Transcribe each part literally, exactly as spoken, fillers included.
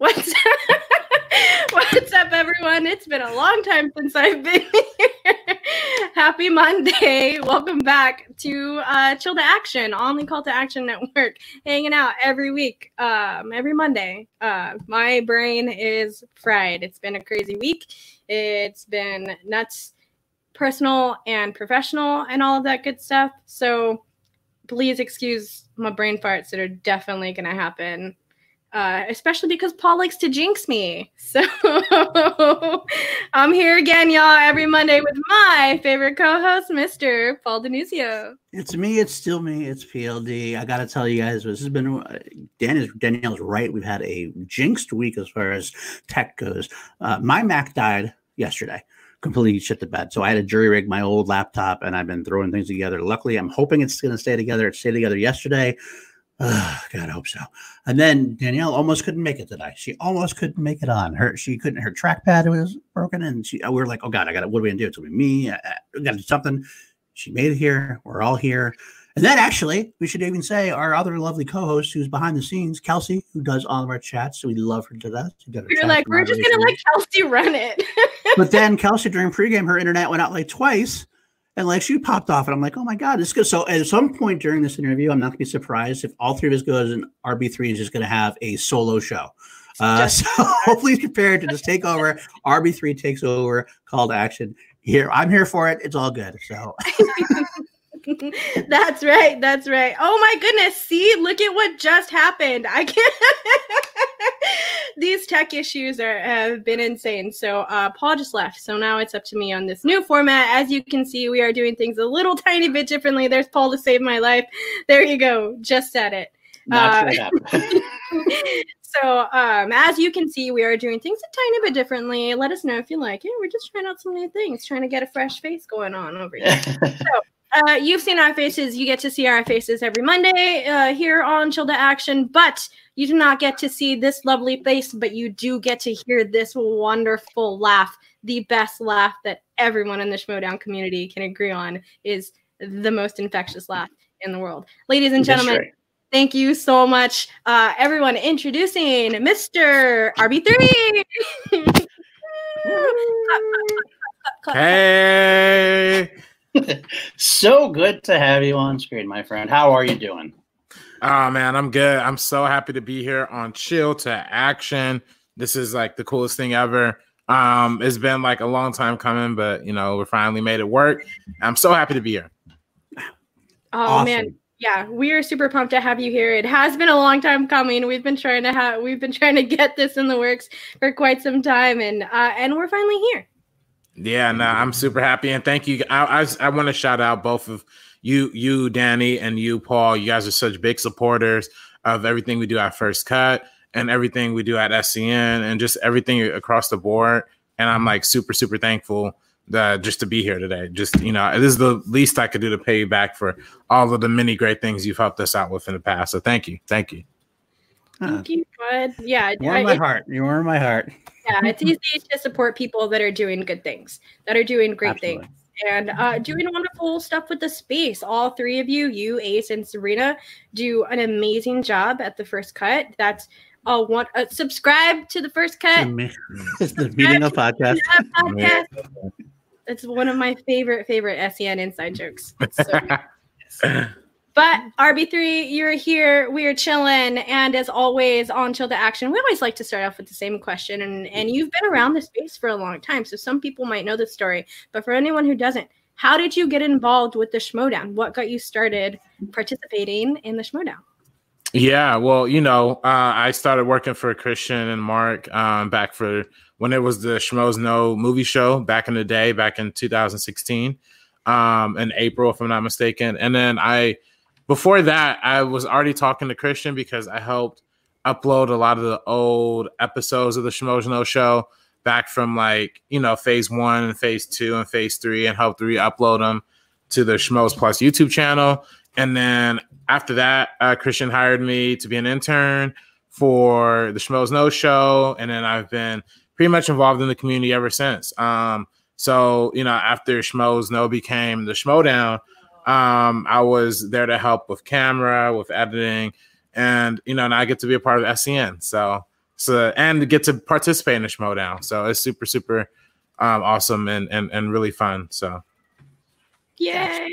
What's up? What's up, everyone? It's been a long time since I've been here. Happy Monday. Welcome back to uh, Chill to Action, only Call to Action Network, hanging out every week, um, every Monday. Uh, my brain is fried. It's been a crazy week. It's been nuts, personal and professional and all of that good stuff. So please excuse my brain farts that are definitely going to happen. Uh, especially because Paul likes to jinx me. So I'm here again, y'all, every Monday with my favorite co-host, Mister Paul DiNunzio. It's me. It's still me. It's P L D. I got to tell you guys, this has been, uh, Dan is, Danielle's right. We've had a jinxed week as far as tech goes. Uh, my Mac died yesterday. Completely shit the bed. So I had to jury rig my old laptop, and I've been throwing things together. Luckily, I'm hoping it's going to stay together. It stayed together yesterday. Oh, God, I hope so. And then Danielle almost couldn't make it today. She almost couldn't make it on her. She couldn't. Her trackpad was broken, and she. We were like, "Oh God, I got it. What are we gonna do? It's gonna be me. I, I, we gotta do something." She made it here. We're all here. And then actually, we should even say our other lovely co-host, who's behind the scenes, Kelsey, who does all of our chats. So we love her to death. We we're like, we're just gonna let Kelsey run it. But then Kelsey, during pregame, her internet went out like twice. And like she popped off, and I'm like, oh my God, this goes. So at some point during this interview, I'm not gonna be surprised if all three of us goes and R B three is just gonna have a solo show. Uh, so hopefully he's prepared to just take over. R B three takes over, call to action. Here, I'm here for it. It's all good. So that's right. That's right. Oh my goodness. See, look at what just happened. I can't. These tech issues are, have been insane. So uh, Paul just left. So now it's up to me on this new format. As you can see, we are doing things a little tiny bit differently. There's Paul to save my life. There you go. Just said it. Not sure that. So um, as you can see, we are doing things a tiny bit differently. Let us know if you like it. We're just trying out some new things, trying to get a fresh face going on over here. So, Uh, you've seen our faces. You get to see our faces every Monday uh, here on Chill to Action, but you do not get to see this lovely face, but you do get to hear this wonderful laugh. The best laugh that everyone in the Schmoedown community can agree on is the most infectious laugh in the world. Ladies and gentlemen, right. Thank you so much. Uh, everyone, introducing Mister R B three. Hey. So good to have you on screen, my friend. How are you doing? Oh, man, I'm good. I'm so happy to be here on Chill to Action. This is like the coolest thing ever. Um, it's been like a long time coming, but, you know, we finally made it work. I'm so happy to be here. Oh, awesome. Man. Yeah, we are super pumped to have you here. It has been a long time coming. We've been trying to have we've been trying to get this in the works for quite some time, and uh, and we're finally here. Yeah, no, I'm super happy, and thank you. I I, I want to shout out both of you, you Danny, and you Paul. You guys are such big supporters of everything we do at First Cut and everything we do at S C N and just everything across the board. And I'm like super super thankful that just to be here today. Just you know, this is the least I could do to pay you back for all of the many great things you've helped us out with in the past. So thank you, thank you. Thank you, bud. Yeah, you warm my heart. You warm my heart. Yeah, it's easy to support people that are doing good things, that are doing great Absolutely. Things, and uh, doing wonderful stuff with the space. All three of you, you, Ace, and Sabrina, do an amazing job at the First Cut. That's all. Want uh, subscribe to the First Cut? It's the meeting of podcast. podcast. It's one of my favorite favorite S C N inside jokes. So, but R B three, you're here, we're chilling, and as always on Chill to Action, we always like to start off with the same question, and, and you've been around this space for a long time, so some people might know this story, but for anyone who doesn't, how did you get involved with the Schmoedown? What got you started participating in the Schmoedown? Yeah, well, you know, uh, I started working for Christian and Mark um, back for when it was the Schmoes Know movie show back in the day, back in two thousand sixteen, um, in April, if I'm not mistaken, and then I... Before that, I was already talking to Christian because I helped upload a lot of the old episodes of the Schmoes Know show back from like, you know, phase one and phase two and phase three and helped re-upload them to the Schmoes Plus YouTube channel. And then after that, uh, Christian hired me to be an intern for the Schmoes Know show. And then I've been pretty much involved in the community ever since. Um, so, you know, after Schmoes Know became the Schmoedown, Um, I was there to help with camera, with editing, and you know, now I get to be a part of S C N. So So and get to participate in the Schmoedown. So it's super, super um, awesome and, and and really fun. So yay.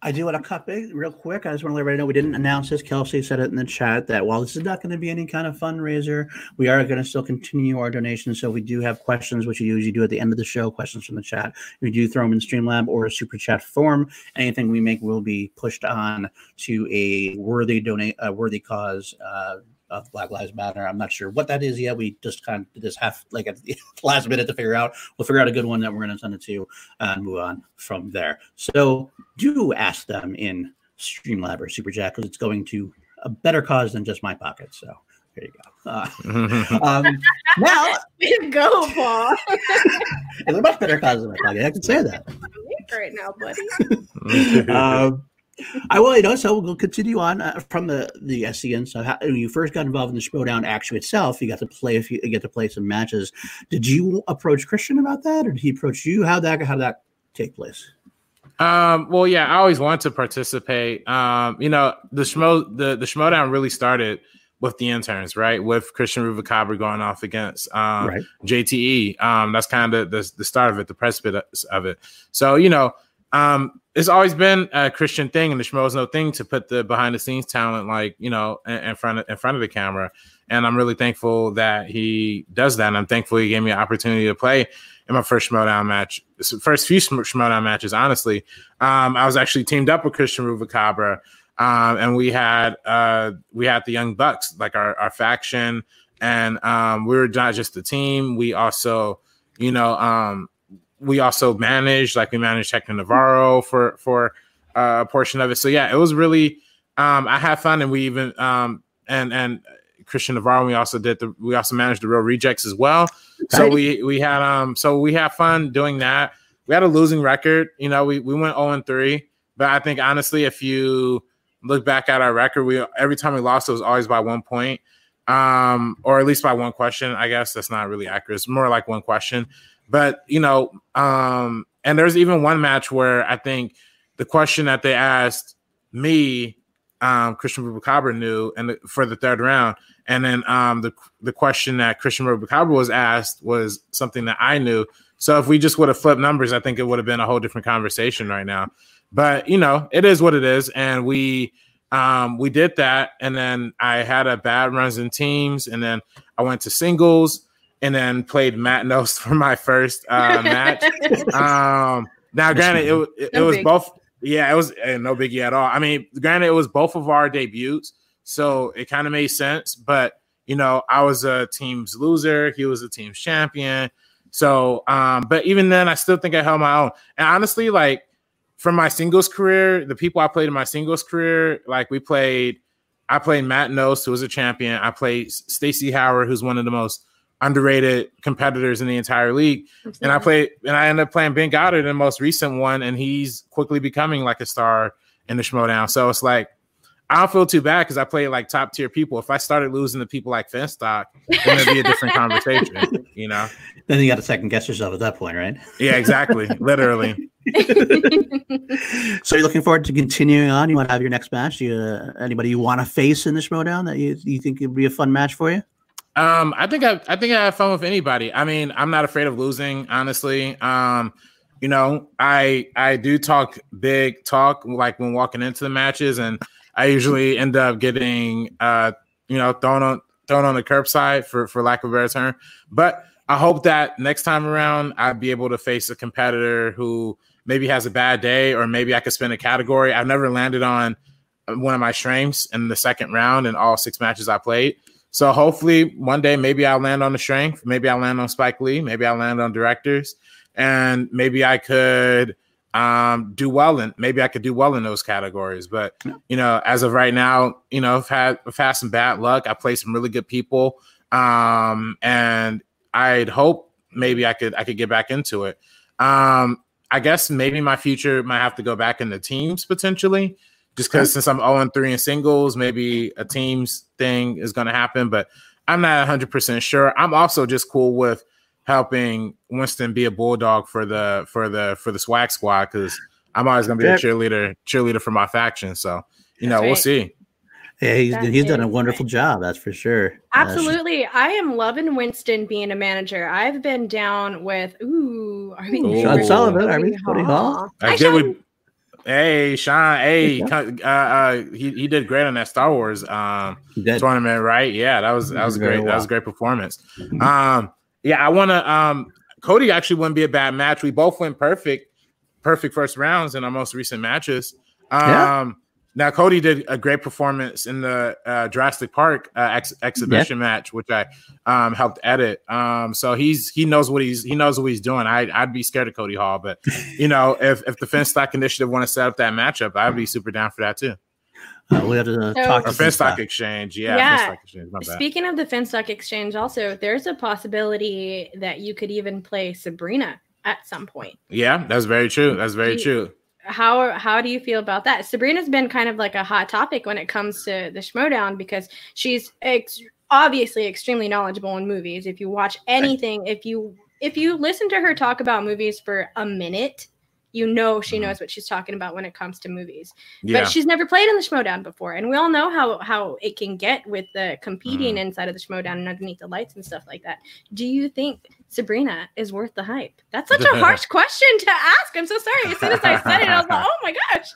I do want to cut big real quick. I just want to let everybody know we didn't announce this. Kelsey said it in the chat that while this is not going to be any kind of fundraiser, we are going to still continue our donations. So we do have questions, which you usually do at the end of the show, questions from the chat. We do throw them in Streamlab or a super chat form. Anything we make will be pushed on to a worthy donate, a worthy cause uh, of Black Lives Matter. I'm not sure what that is yet. We just kind of did this half, like at the last minute to figure out. We'll figure out a good one that we're going to send it to and move on from there. So do ask them in Streamlab or Super Chat because it's going to a better cause than just my pocket. So there you go. Uh, um, now, go, Paul. It's a much better cause than my pocket. I can say that. Right now, buddy. um, I will, you know, so we'll continue on uh, from the, the S C N. So how, when you first got involved in the Schmoedown action itself, you got to play if you get to play some matches. Did you approach Christian about that, or did he approach you? How that how that take place? Um, well, yeah, I always wanted to participate. Um, you know, the Schmo the the Schmoedown really started with the interns, right? With Christian Ruvalcaba going off against um, right. J T E. Um, that's kind of the the start of it, the precipice of it. So you know. Um, it's always been a Christian thing and the Schmoes Know thing to put the behind the scenes talent, like, you know, in, in front of, in front of the camera. And I'm really thankful that he does that. And I'm thankful he gave me an opportunity to play in my first Schmoedown match, first few Schmoedown matches. Honestly, um, I was actually teamed up with Christian Ruvalcaba, um, and we had, uh, we had the Young Bucks, like our, our faction. And, um, we were not just the team. We also, you know, um, we also managed, like we managed Hector Navarro for, for uh, a portion of it. So yeah, it was really, um, I had fun. And we even, um, and, and Christian Navarro, we also did the, we also managed the Real Rejects as well. Okay. So we, we had, um, so we had fun doing that. We had a losing record. You know, we, we went oh and three, but I think honestly, if you look back at our record, we, every time we lost, it was always by one point. Um, or at least by one question, I guess that's not really accurate. It's more like one question. But, you know, um, and there's even one match where I think the question that they asked me, um, Christian Ruvalcaba knew, and the, for the third round. And then um, the the question that Christian Ruvalcaba was asked was something that I knew. So if we just would have flipped numbers, I think it would have been a whole different conversation right now. But, you know, it is what it is. And we um, we did that. And then I had a bad runs in teams. And then I went to singles. And then played Matt Knost for my first uh, match. um, now, granted, it it, it no was big. both. Yeah, it was uh, no biggie at all. I mean, granted, it was both of our debuts, so it kind of made sense. But you know, I was a team's loser. He was a team's champion. So, um, but even then, I still think I held my own. And honestly, like from my singles career, the people I played in my singles career, like we played, I played Matt Knost, who was a champion. I played Stacey Howard, who's one of the most underrated competitors in the entire league. Absolutely. And I played, and I ended up playing Ben Goddard in the most recent one, and he's quickly becoming like a star in the Schmoedown. So it's like, I don't feel too bad because I played like top tier people. If I started losing to people like Finstock, then it'd be a different conversation, you know? Then you got to second guess yourself at that point, right? Yeah, exactly. Literally. So you're looking forward to continuing on? You want to have your next match? You, uh, anybody you want to face in the Schmoedown that you, you think would be a fun match for you? Um, I think I, I think I have fun with anybody. I mean, I'm not afraid of losing, honestly. Um, you know, I I do talk big talk, like when walking into the matches, and I usually end up getting uh, you know, thrown on thrown on the curbside for for lack of a better term. But I hope that next time around, I'd be able to face a competitor who maybe has a bad day, or maybe I could spin a category. I've never landed on one of my strengths in the second round in all six matches I played. So hopefully one day, maybe I'll land on the strength. Maybe I'll land on Spike Lee. Maybe I'll land on directors, and maybe I could um, do well in, maybe I could do well in those categories. But, you know, as of right now, you know, I've had, I've had some bad luck. I played some really good people. Um, and I'd hope maybe I could, I could get back into it. Um, I guess maybe my future might have to go back into teams potentially. Just because since I'm oh and three in singles, maybe a team's thing is going to happen, but I'm not one hundred percent sure. I'm also just cool with helping Winston be a bulldog for the for the for the swag squad, because I'm always going to be a cheerleader cheerleader for my faction. So you know, we'll see. Yeah, he's that he's done a wonderful right. job, that's for sure. Absolutely. Uh, I am loving Winston being a manager. I've been down with ooh, are we ooh. Sean Sullivan, are we Cody Hall? I get we Hey, Sean, hey, uh, uh, he he did great on that Star Wars um tournament, right? Yeah, that was that was great. That was a great performance. Um, yeah, I want to. Um, Cody actually wouldn't be a bad match. We both went perfect, perfect first rounds in our most recent matches. Um, yeah. Now Cody did a great performance in the uh, Jurassic Park uh, ex exhibition yeah. match, which I um helped edit. Um, so he's he knows what he's he knows what he's doing. I I'd be scared of Cody Hall, but you know if if the Finstock Initiative want to set up that matchup, I'd be super down for that too. Uh, we have to uh, so, talk to Finstock Exchange. Yeah. yeah. Finstock Exchange, my bad. Speaking of the Finstock Exchange, also there's a possibility that you could even play Sabrina at some point. Yeah, that's very true. That's very do, true. How how do you feel about that? Sabrina's been kind of like a hot topic when it comes to the Schmoedown because she's ex obviously extremely knowledgeable in movies. If you watch anything, if you if you listen to her talk about movies for a minute, you know she knows what she's talking about when it comes to movies. Yeah. But she's never played in the Schmoedown before, and we all know how how it can get with the competing mm. inside of the Schmoedown and underneath the lights and stuff like that. Do you think Sabrina is worth the hype? That's such a harsh question to ask. I'm so sorry. As soon as I said it, I was like, oh my gosh.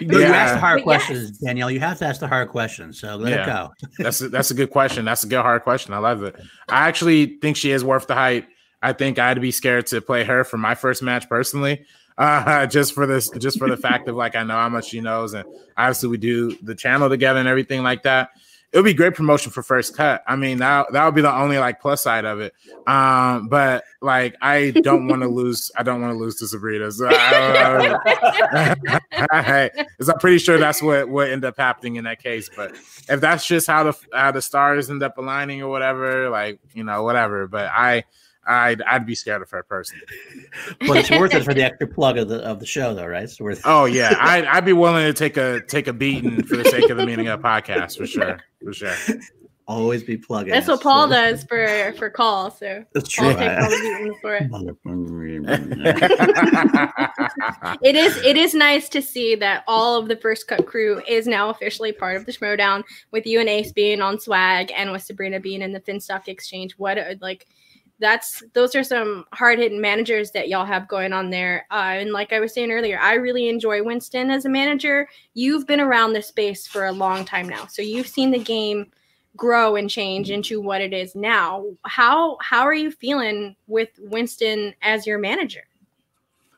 Yeah. You ask the hard but questions, yes. Danielle. You have to ask the hard questions. So let yeah. it go. that's a, that's a good question. That's a good hard question. I love it. I actually think she is worth the hype. I think I'd be scared to play her for my first match personally. Uh, just for this, just for the fact of like, I know how much she knows, and obviously we do the channel together and everything like that. It would be great promotion for First Cut. I mean, that that would be the only like plus side of it. Um, but like, I don't want to lose. I don't want to lose to Sabrina. So I, I, I'm pretty sure that's what what end up happening in that case. But if that's just how the how the stars end up aligning or whatever, like you know, whatever. But I. I'd I'd be scared of her personally, but it's worth it for the extra plug of the of the show, though, right? It's worth. Oh yeah, I'd I'd be willing to take a take a beating for the sake of the Meaning Up podcast for sure, for sure. Always be plugging. That's what Paul so. does for for call. So that's true. Paul takes all the beating for it. It is it is nice to see that all of the First Cut crew is now officially part of the Schmoedown, with you and Ace being on Swag and with Sabrina being in the Finstock Exchange. What like. That's those are some hard-hitting managers that y'all have going on there. Uh, and like I was saying earlier, I really enjoy Winston as a manager. You've been around this space for a long time now, so you've seen the game grow and change into what it is now. How how are you feeling with Winston as your manager?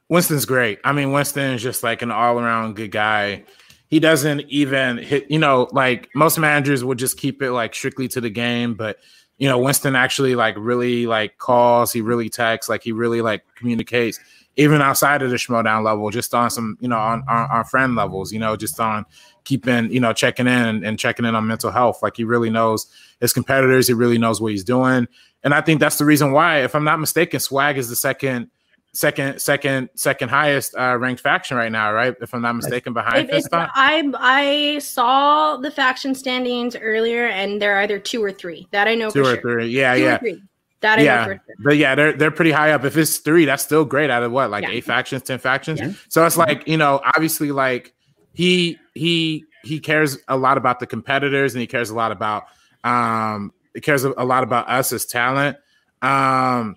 Winston's great. I mean, Winston is just like an all-around good guy. He doesn't even hit, you know, like most managers would just keep it like strictly to the game, but you know, Winston actually like really like calls. He really texts. Like he really like communicates, even outside of the Schmoedown level. Just on some, you know, on on friend levels. You know, just on keeping, you know, checking in and, and checking in on mental health. Like he really knows his competitors. He really knows what he's doing. And I think that's the reason why, if I'm not mistaken, Swag is the second, second, second, second highest uh, ranked faction right now, right? If I'm not mistaken, behind Finstock. I I saw the faction standings earlier, and they're either two or three. That I know. Two for or sure. three, yeah, two yeah. Or three. That I yeah. know for sure. But yeah, they're they're pretty high up. If it's three, that's still great. Out of what, like yeah. eight factions, ten factions. Yeah. So it's like, you know, obviously, like he he he cares a lot about the competitors, and he cares a lot about um he cares a lot about us as talent. Um.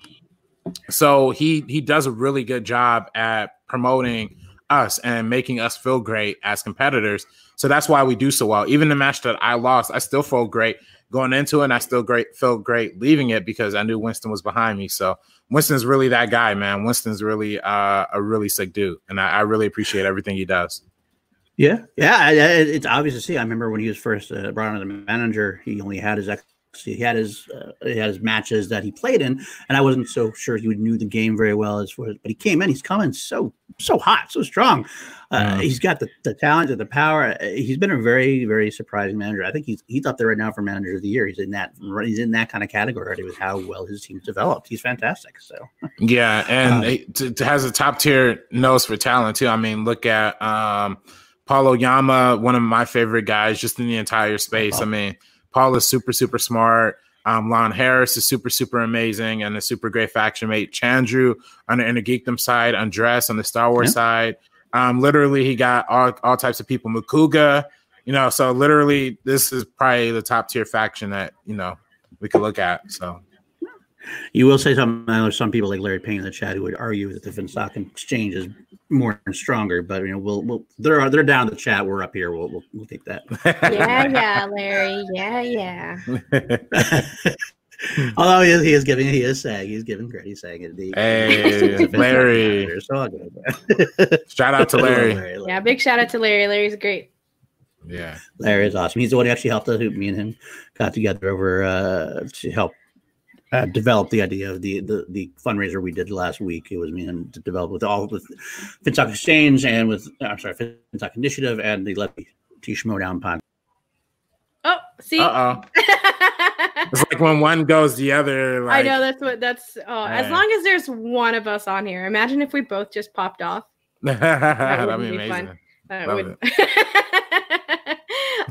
So he he does a really good job at promoting us and making us feel great as competitors. So that's why we do so well. Even the match that I lost, I still feel great going into it, and I still great felt great leaving it because I knew Winston was behind me. So Winston's really that guy, man. Winston's really uh, a really sick dude, and I, I really appreciate everything he does. Yeah, yeah, it's obvious to see. I remember when he was first uh, brought on as a manager, he only had his ex. So he had his uh, he had his matches that he played in, and I wasn't so sure he knew the game very well as far as, but he came in. He's coming so so hot, so strong. Uh, yeah. He's got the, the talent, the power. He's been a very very surprising manager. I think he's he's up there right now for manager of the year. He's in that he's in that kind of category already with how well his team's developed. He's fantastic. So yeah, and uh, it has a top tier nose for talent too. I mean, look at um, Paulo Yama, one of my favorite guys just in the entire space. Well, I mean. Paul is super, super smart. Um, Lon Harris is super, super amazing and a super great faction mate. Chandru on the Inner Geekdom side, Andress on the Star Wars yeah. side. Um, literally, he got all, all types of people. Mukuga, you know, so literally this is probably the top tier faction that, you know, we could look at. So you will say something. I know some people like Larry Payne in the chat who would argue that the Finstock Exchange is more and stronger, but you know, we'll, we'll they're they're down in the chat. We're up here. We'll we'll, we'll take that. Yeah, yeah, Larry. Yeah, yeah. Although he is, he is giving, he is saying, he's giving credit. He's saying it. The, hey, the Larry! Calendar, so I'll good. Shout out to Larry. Larry, Larry. Yeah, big shout out to Larry. Larry's great. Yeah, Larry is awesome. He's the one who actually helped us. Who me and him got together over uh, to help uh, develop the idea of the, the the fundraiser we did last week. It was me and him to develop with all with Finstock Exchange and with I'm sorry Finstock Initiative and the Let Me T Schmoedown podcast. Oh, see. Uh oh. It's like when one goes the other. Like, I know that's what that's. Oh, right. As long as there's one of us on here, imagine if we both just popped off. That would be, be amazing. Fun. That would.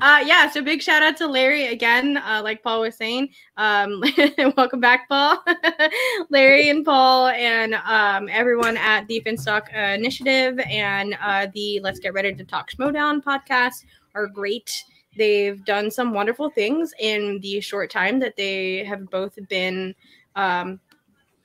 uh, yeah. So big shout out to Larry again. Uh, like Paul was saying, um, welcome back, Paul, Larry, and Paul, and um, everyone at the Finstock uh, Initiative and uh, the Let's Get Ready to Talk Schmoedown podcast are great. They've done some wonderful things in the short time that they have both been um,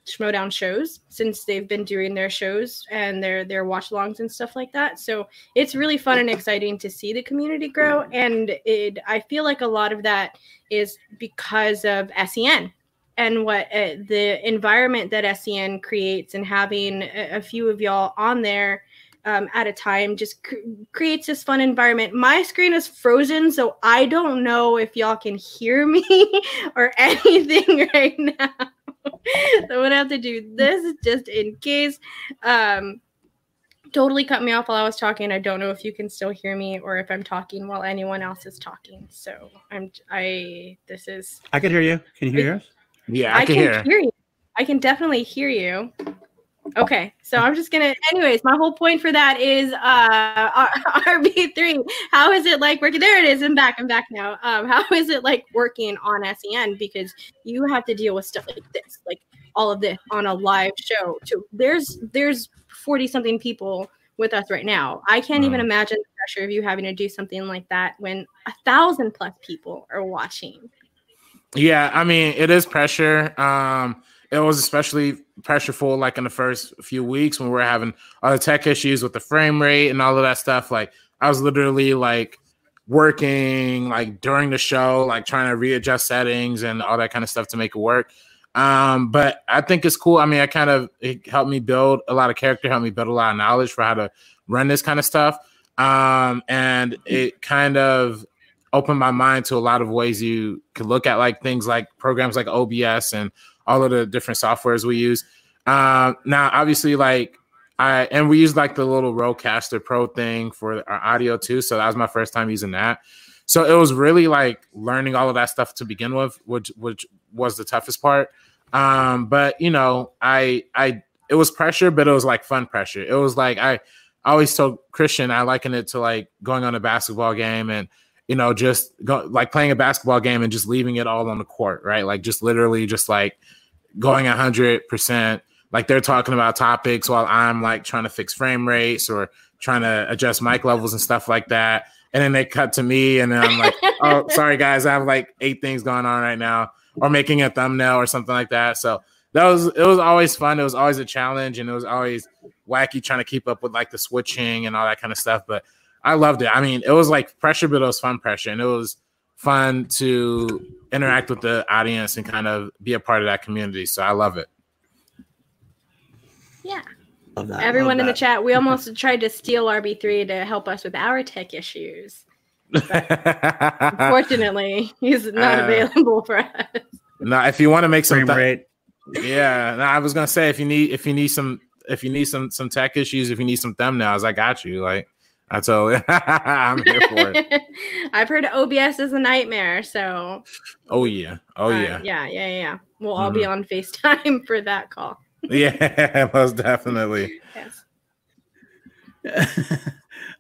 Schmoedown shows since they've been doing their shows and their their watch-alongs and stuff like that. So it's really fun and exciting to see the community grow. And it, I feel like a lot of that is because of S C N and what uh, the environment that S C N creates, and having a, a few of y'all on there Um, at a time just cr- creates this fun environment. My screen is frozen, so I don't know if y'all can hear me or anything right now. So I'm gonna have to do this just in case. Um, totally cut me off while I was talking. I don't know if you can still hear me or if I'm talking while anyone else is talking. So I'm I this is I can hear you. Can you hear us? Yeah, I, I can, can hear. hear you. I can definitely hear you. Okay, so I'm just going to, anyways, my whole point for that is uh, R B three. How is it like working? There it is. I'm back. I'm back now. Um, how is it like working on S E N? Because you have to deal with stuff like this, like all of this on a live show. Too. There's there's forty-something people with us right now. I can't wow. even imagine the pressure of you having to do something like that when a thousand-plus people are watching. Yeah, I mean, it is pressure. Um It was especially pressureful, like in the first few weeks when we were having other tech issues with the frame rate and all of that stuff. Like I was literally like working like during the show, like trying to readjust settings and all that kind of stuff to make it work. Um, but I think it's cool. I mean, I kind of it helped me build a lot of character, helped me build a lot of knowledge for how to run this kind of stuff. Um, and it kind of opened my mind to a lot of ways you could look at like things like programs like O B S and all of the different softwares we use. Um, now, obviously, like I and we use like the little Rodecaster Pro thing for our audio too. So that was my first time using that. So it was really like learning all of that stuff to begin with, which which was the toughest part. Um, but you know, I I it was pressure, but it was like fun pressure. It was like I, I always told Christian I liken it to like going on a basketball game and you know, just go, like playing a basketball game and just leaving it all on the court, right? Like just literally just like going one hundred percent. Like they're talking about topics while I'm like trying to fix frame rates or trying to adjust mic levels and stuff like that. And then they cut to me and then I'm like, oh, sorry, guys. I have like eight things going on right now or making a thumbnail or something like that. So that was it was always fun. It was always a challenge and it was always wacky trying to keep up with like the switching and all that kind of stuff. But I loved it. I mean, it was like pressure, but it was fun pressure. And it was fun to interact with the audience and kind of be a part of that community. So I love it. Yeah. Love that. Everyone love in that. The chat, we almost tried to steal R B three to help us with our tech issues. Unfortunately, he's not uh, available for us. No, if you want to make some... Th- yeah. No, I was going to say, if you need if you need some if you need some some tech issues, if you need some thumbnails, I got you. Like, I told you, I'm here for it. I've heard O B S is a nightmare, so. Oh, yeah. Oh, yeah. Uh, yeah, yeah, yeah. We'll all mm-hmm. be on FaceTime for that call. Yeah, most definitely. Yes.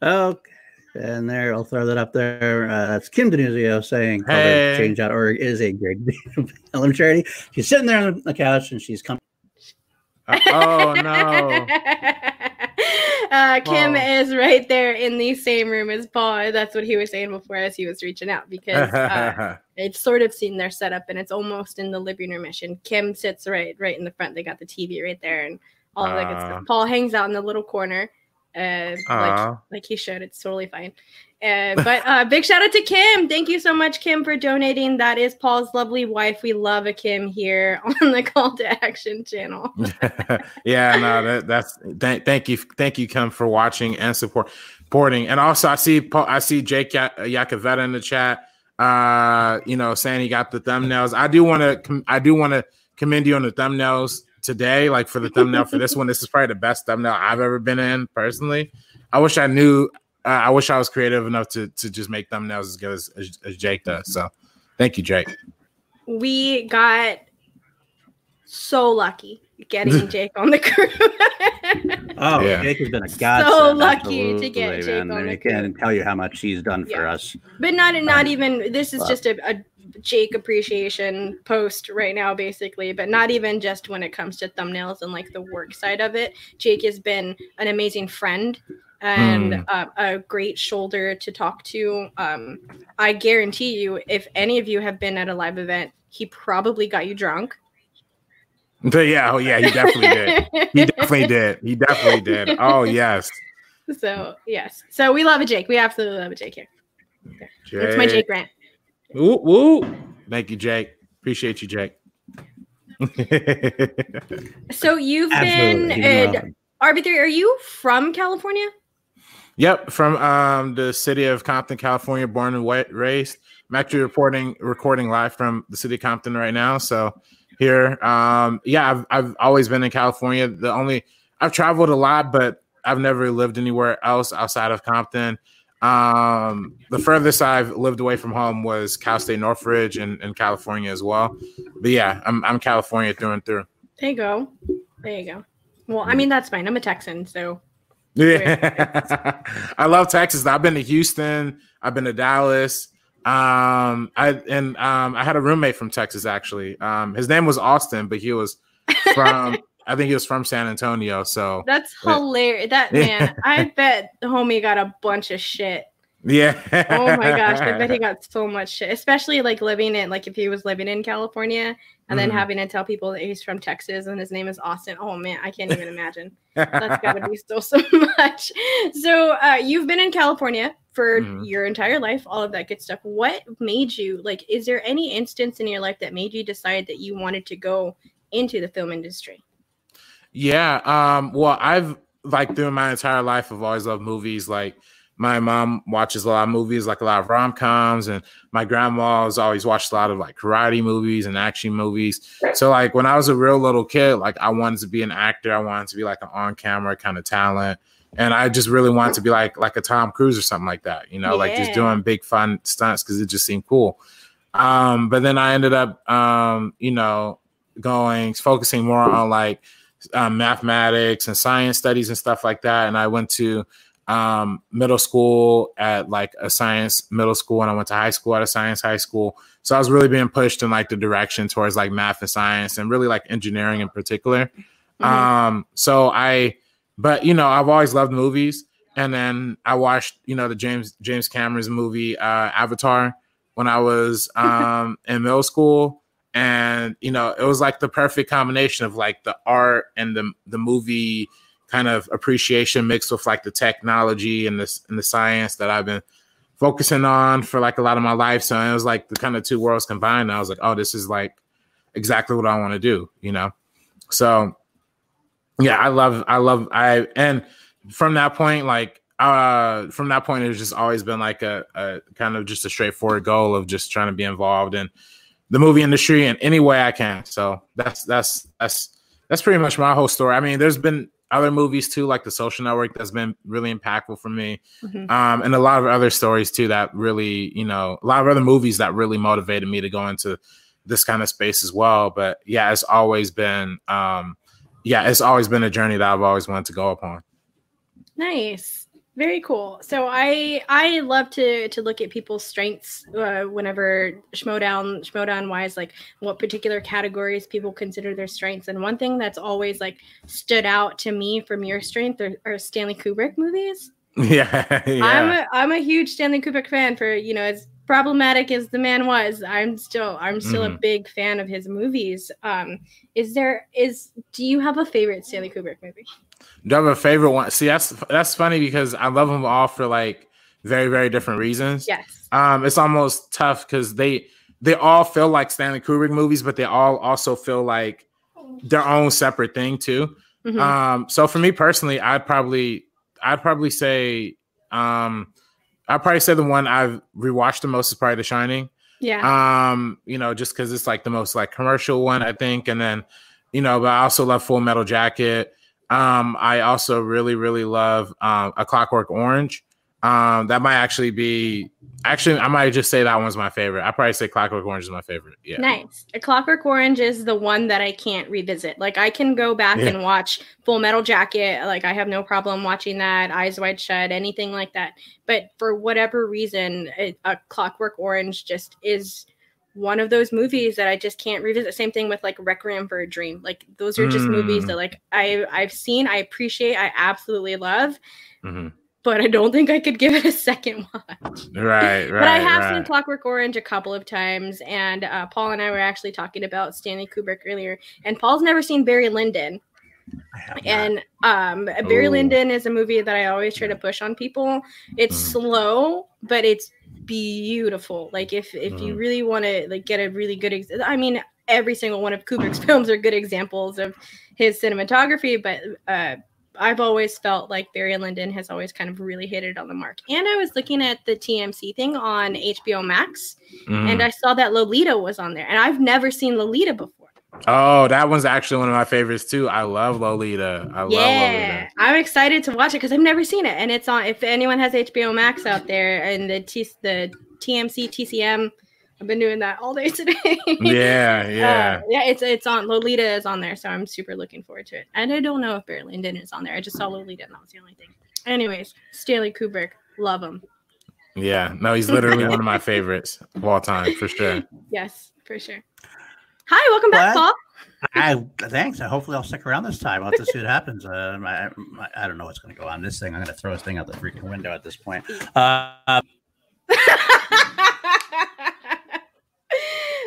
Okay. And there, I'll throw that up there. Uh, that's Kim DiNunzio saying hey. change dot org is a great L M charity. She's sitting there on the couch and she's coming. Uh, oh, no. Uh, Kim oh. is right there in the same room as Paul. That's what he was saying before as he was reaching out, because uh, it's sort of seen their setup and it's almost in the living room ish. And Kim sits right right in the front. They got the T V right there and all of that good stuff. Paul hangs out in the little corner. Uh, like, like he should. It's totally fine. Uh, but uh, big shout out to Kim. Thank you so much, Kim, for donating. That is Paul's lovely wife. We love a Kim here on the Call to Action channel. yeah, no, that, that's th thank you, thank you, Kim, for watching and support, supporting. And also, I see Paul, I see Jake Yakoveta in the chat. Uh, you know, saying he got the thumbnails. I do want to, I do want to commend you on the thumbnails today, like for the thumbnail for this one. This is probably the best thumbnail I've ever been in personally. I wish I knew. Uh, I wish I was creative enough to to just make thumbnails as good as, as, as Jake does. So, thank you, Jake. We got so lucky getting Jake on the crew. oh, yeah. Jake has been a godsend. So lucky Absolutely, to get Jake man. on I mean, the crew. I can't tell you how much he's done yeah. for us. But not not um, even this is but. just a, a Jake appreciation post right now, basically, but not even just when it comes to thumbnails and like the work side of it. Jake has been an amazing friend and mm. uh, a great shoulder to talk to. Um, I guarantee you, if any of you have been at a live event, he probably got you drunk. Yeah, oh yeah, he definitely did. He definitely did. He definitely did. Oh yes. So yes, so we love a Jake. We absolutely love a Jake here. Okay. Jake. That's my Jake rant. Ooh, ooh. Thank you, Jake. Appreciate you, Jake. So you've Absolutely been at R B three. Are you from California? Yep, from um, the city of Compton, California, born and raised. I'm actually reporting, recording live from the city of Compton right now. So here, um, yeah, I've I've always been in California. The only I've traveled a lot, but I've never lived anywhere else outside of Compton. Um, the furthest I've lived away from home was Cal State Northridge in, in California as well. But yeah, I'm, I'm California through and through. There you go. There you go. Well, I mean, that's fine. I'm a Texan, so. Yeah. I love Texas. I've been to Houston. I've been to Dallas. Um, I, and, um, I had a roommate from Texas, actually. Um, his name was Austin, but he was from, I think he was from San Antonio, so that's hilarious. Yeah. That man, I bet the homie got a bunch of shit. Yeah. Oh my gosh, I bet he got so much shit, especially like living in like if he was living in California and mm. then having to tell people that he's from Texas and his name is Austin. Oh man, I can't even imagine. That's gotta be still so much. So uh, you've been in California for mm. your entire life, all of that good stuff. What made you like? Is there any instance in your life that made you decide that you wanted to go into the film industry? Yeah, um, well, I've like through my entire life, I've always loved movies. Like my mom watches a lot of movies, like a lot of rom-coms, and my grandma's always watched a lot of like karate movies and action movies. So like when I was a real little kid, like I wanted to be an actor. I wanted to be like an on-camera kind of talent. And I just really wanted to be like like a Tom Cruise or something like that, you know, yeah. like just doing big fun stunts because it just seemed cool. Um, but then I ended up, um, you know, going, focusing more on like, Um, mathematics and science studies and stuff like that. And I went to um, middle school at like a science middle school, and I went to high school at a science high school. So I was really being pushed in like the direction towards like math and science and really like engineering in particular. Mm-hmm. Um, so I, but you know, I've always loved movies. And then I watched, you know, the James, James Cameron's movie, uh, Avatar, when I was um, in middle school. And, you know, it was like the perfect combination of like the art and the the movie kind of appreciation mixed with like the technology and this and the science that I've been focusing on for like a lot of my life. So it was like the kind of two worlds combined. And I was like, oh, this is like exactly what I want to do, you know? So yeah, I love, I love, I, and from that point, like, uh, from that point, it's just always been like a, a kind of just a straightforward goal of just trying to be involved in the movie industry in any way I can. So that's that's that's that's pretty much my whole story. I mean, there's been other movies too, like The Social Network, that's been really impactful for me, mm-hmm. um, and a lot of other stories too that really, you know, a lot of other movies that really motivated me to go into this kind of space as well. But yeah, it's always been, um, yeah, it's always been a journey that I've always wanted to go upon. Nice. Very cool. So I I love to to look at people's strengths uh, whenever Schmoedown Schmoedown wise, like what particular categories people consider their strengths. And one thing that's always like stood out to me from your strength are, are Stanley Kubrick movies. Yeah, yeah. I'm a, I'm a huge Stanley Kubrick fan. For you know as problematic as the man was, I'm still I'm still mm. a big fan of his movies. Um, is there is do you have a favorite Stanley Kubrick movie? Do I have a favorite one? See, that's that's funny because I love them all for like very, very different reasons. Yes. Um, it's almost tough because they they all feel like Stanley Kubrick movies, but they all also feel like their own separate thing too. Mm-hmm. Um, so for me personally, I'd probably I'd probably say um I'd probably say the one I've rewatched the most is probably The Shining. Yeah. Um, you know, just because it's like the most like commercial one, I think. And then, you know, but I also love Full Metal Jacket. Um, I also really, really love um, A Clockwork Orange. Um, that might actually be, actually, I might just say that one's my favorite. I probably say Clockwork Orange is my favorite. Yeah. Nice. A Clockwork Orange is the one that I can't revisit. Like I can go back yeah. and watch Full Metal Jacket. Like I have no problem watching that, Eyes Wide Shut, anything like that. But for whatever reason, it, A Clockwork Orange just is one of those movies that I just can't revisit. Same thing with like Requiem for a Dream. Like those are just mm. movies that like I I've seen, I appreciate, I absolutely love. Mm-hmm. But I don't think I could give it a second watch. Right, right. But I have right. seen Clockwork Orange a couple of times, and uh, Paul and I were actually talking about Stanley Kubrick earlier, and Paul's never seen Barry Lyndon. I have and um, Barry Ooh. Lyndon is a movie that I always try to push on people. It's mm. slow, but it's beautiful. Like if if mm. you really want to like get a really good, ex- I mean, every single one of Kubrick's films are good examples of his cinematography, but. Uh, I've always felt like Barry Lyndon has always kind of really hit it on the mark. And I was looking at the T M C thing on H B O Max, mm. and I saw that Lolita was on there. And I've never seen Lolita before. Oh, that one's actually one of my favorites, too. I love Lolita. I yeah. love Lolita. I'm excited to watch it because I've never seen it. And it's on, if anyone has H B O Max out there, and the T- the T M C, T C M, I've been doing that all day today. yeah, yeah, uh, yeah. It's it's on. Lolita is on there, so I'm super looking forward to it. And I don't know if Barry Lyndon is on there. I just saw Lolita, and that was the only thing. Anyways, Stanley Kubrick, love him. Yeah, no, he's literally one of my favorites of all time for sure. Yes, for sure. Hi, welcome back, well, Paul. I thanks. I hopefully I'll stick around this time. I'll have to see what happens. Uh, I, I don't know what's going to go on this thing. I'm going to throw this thing out the freaking window at this point. Uh,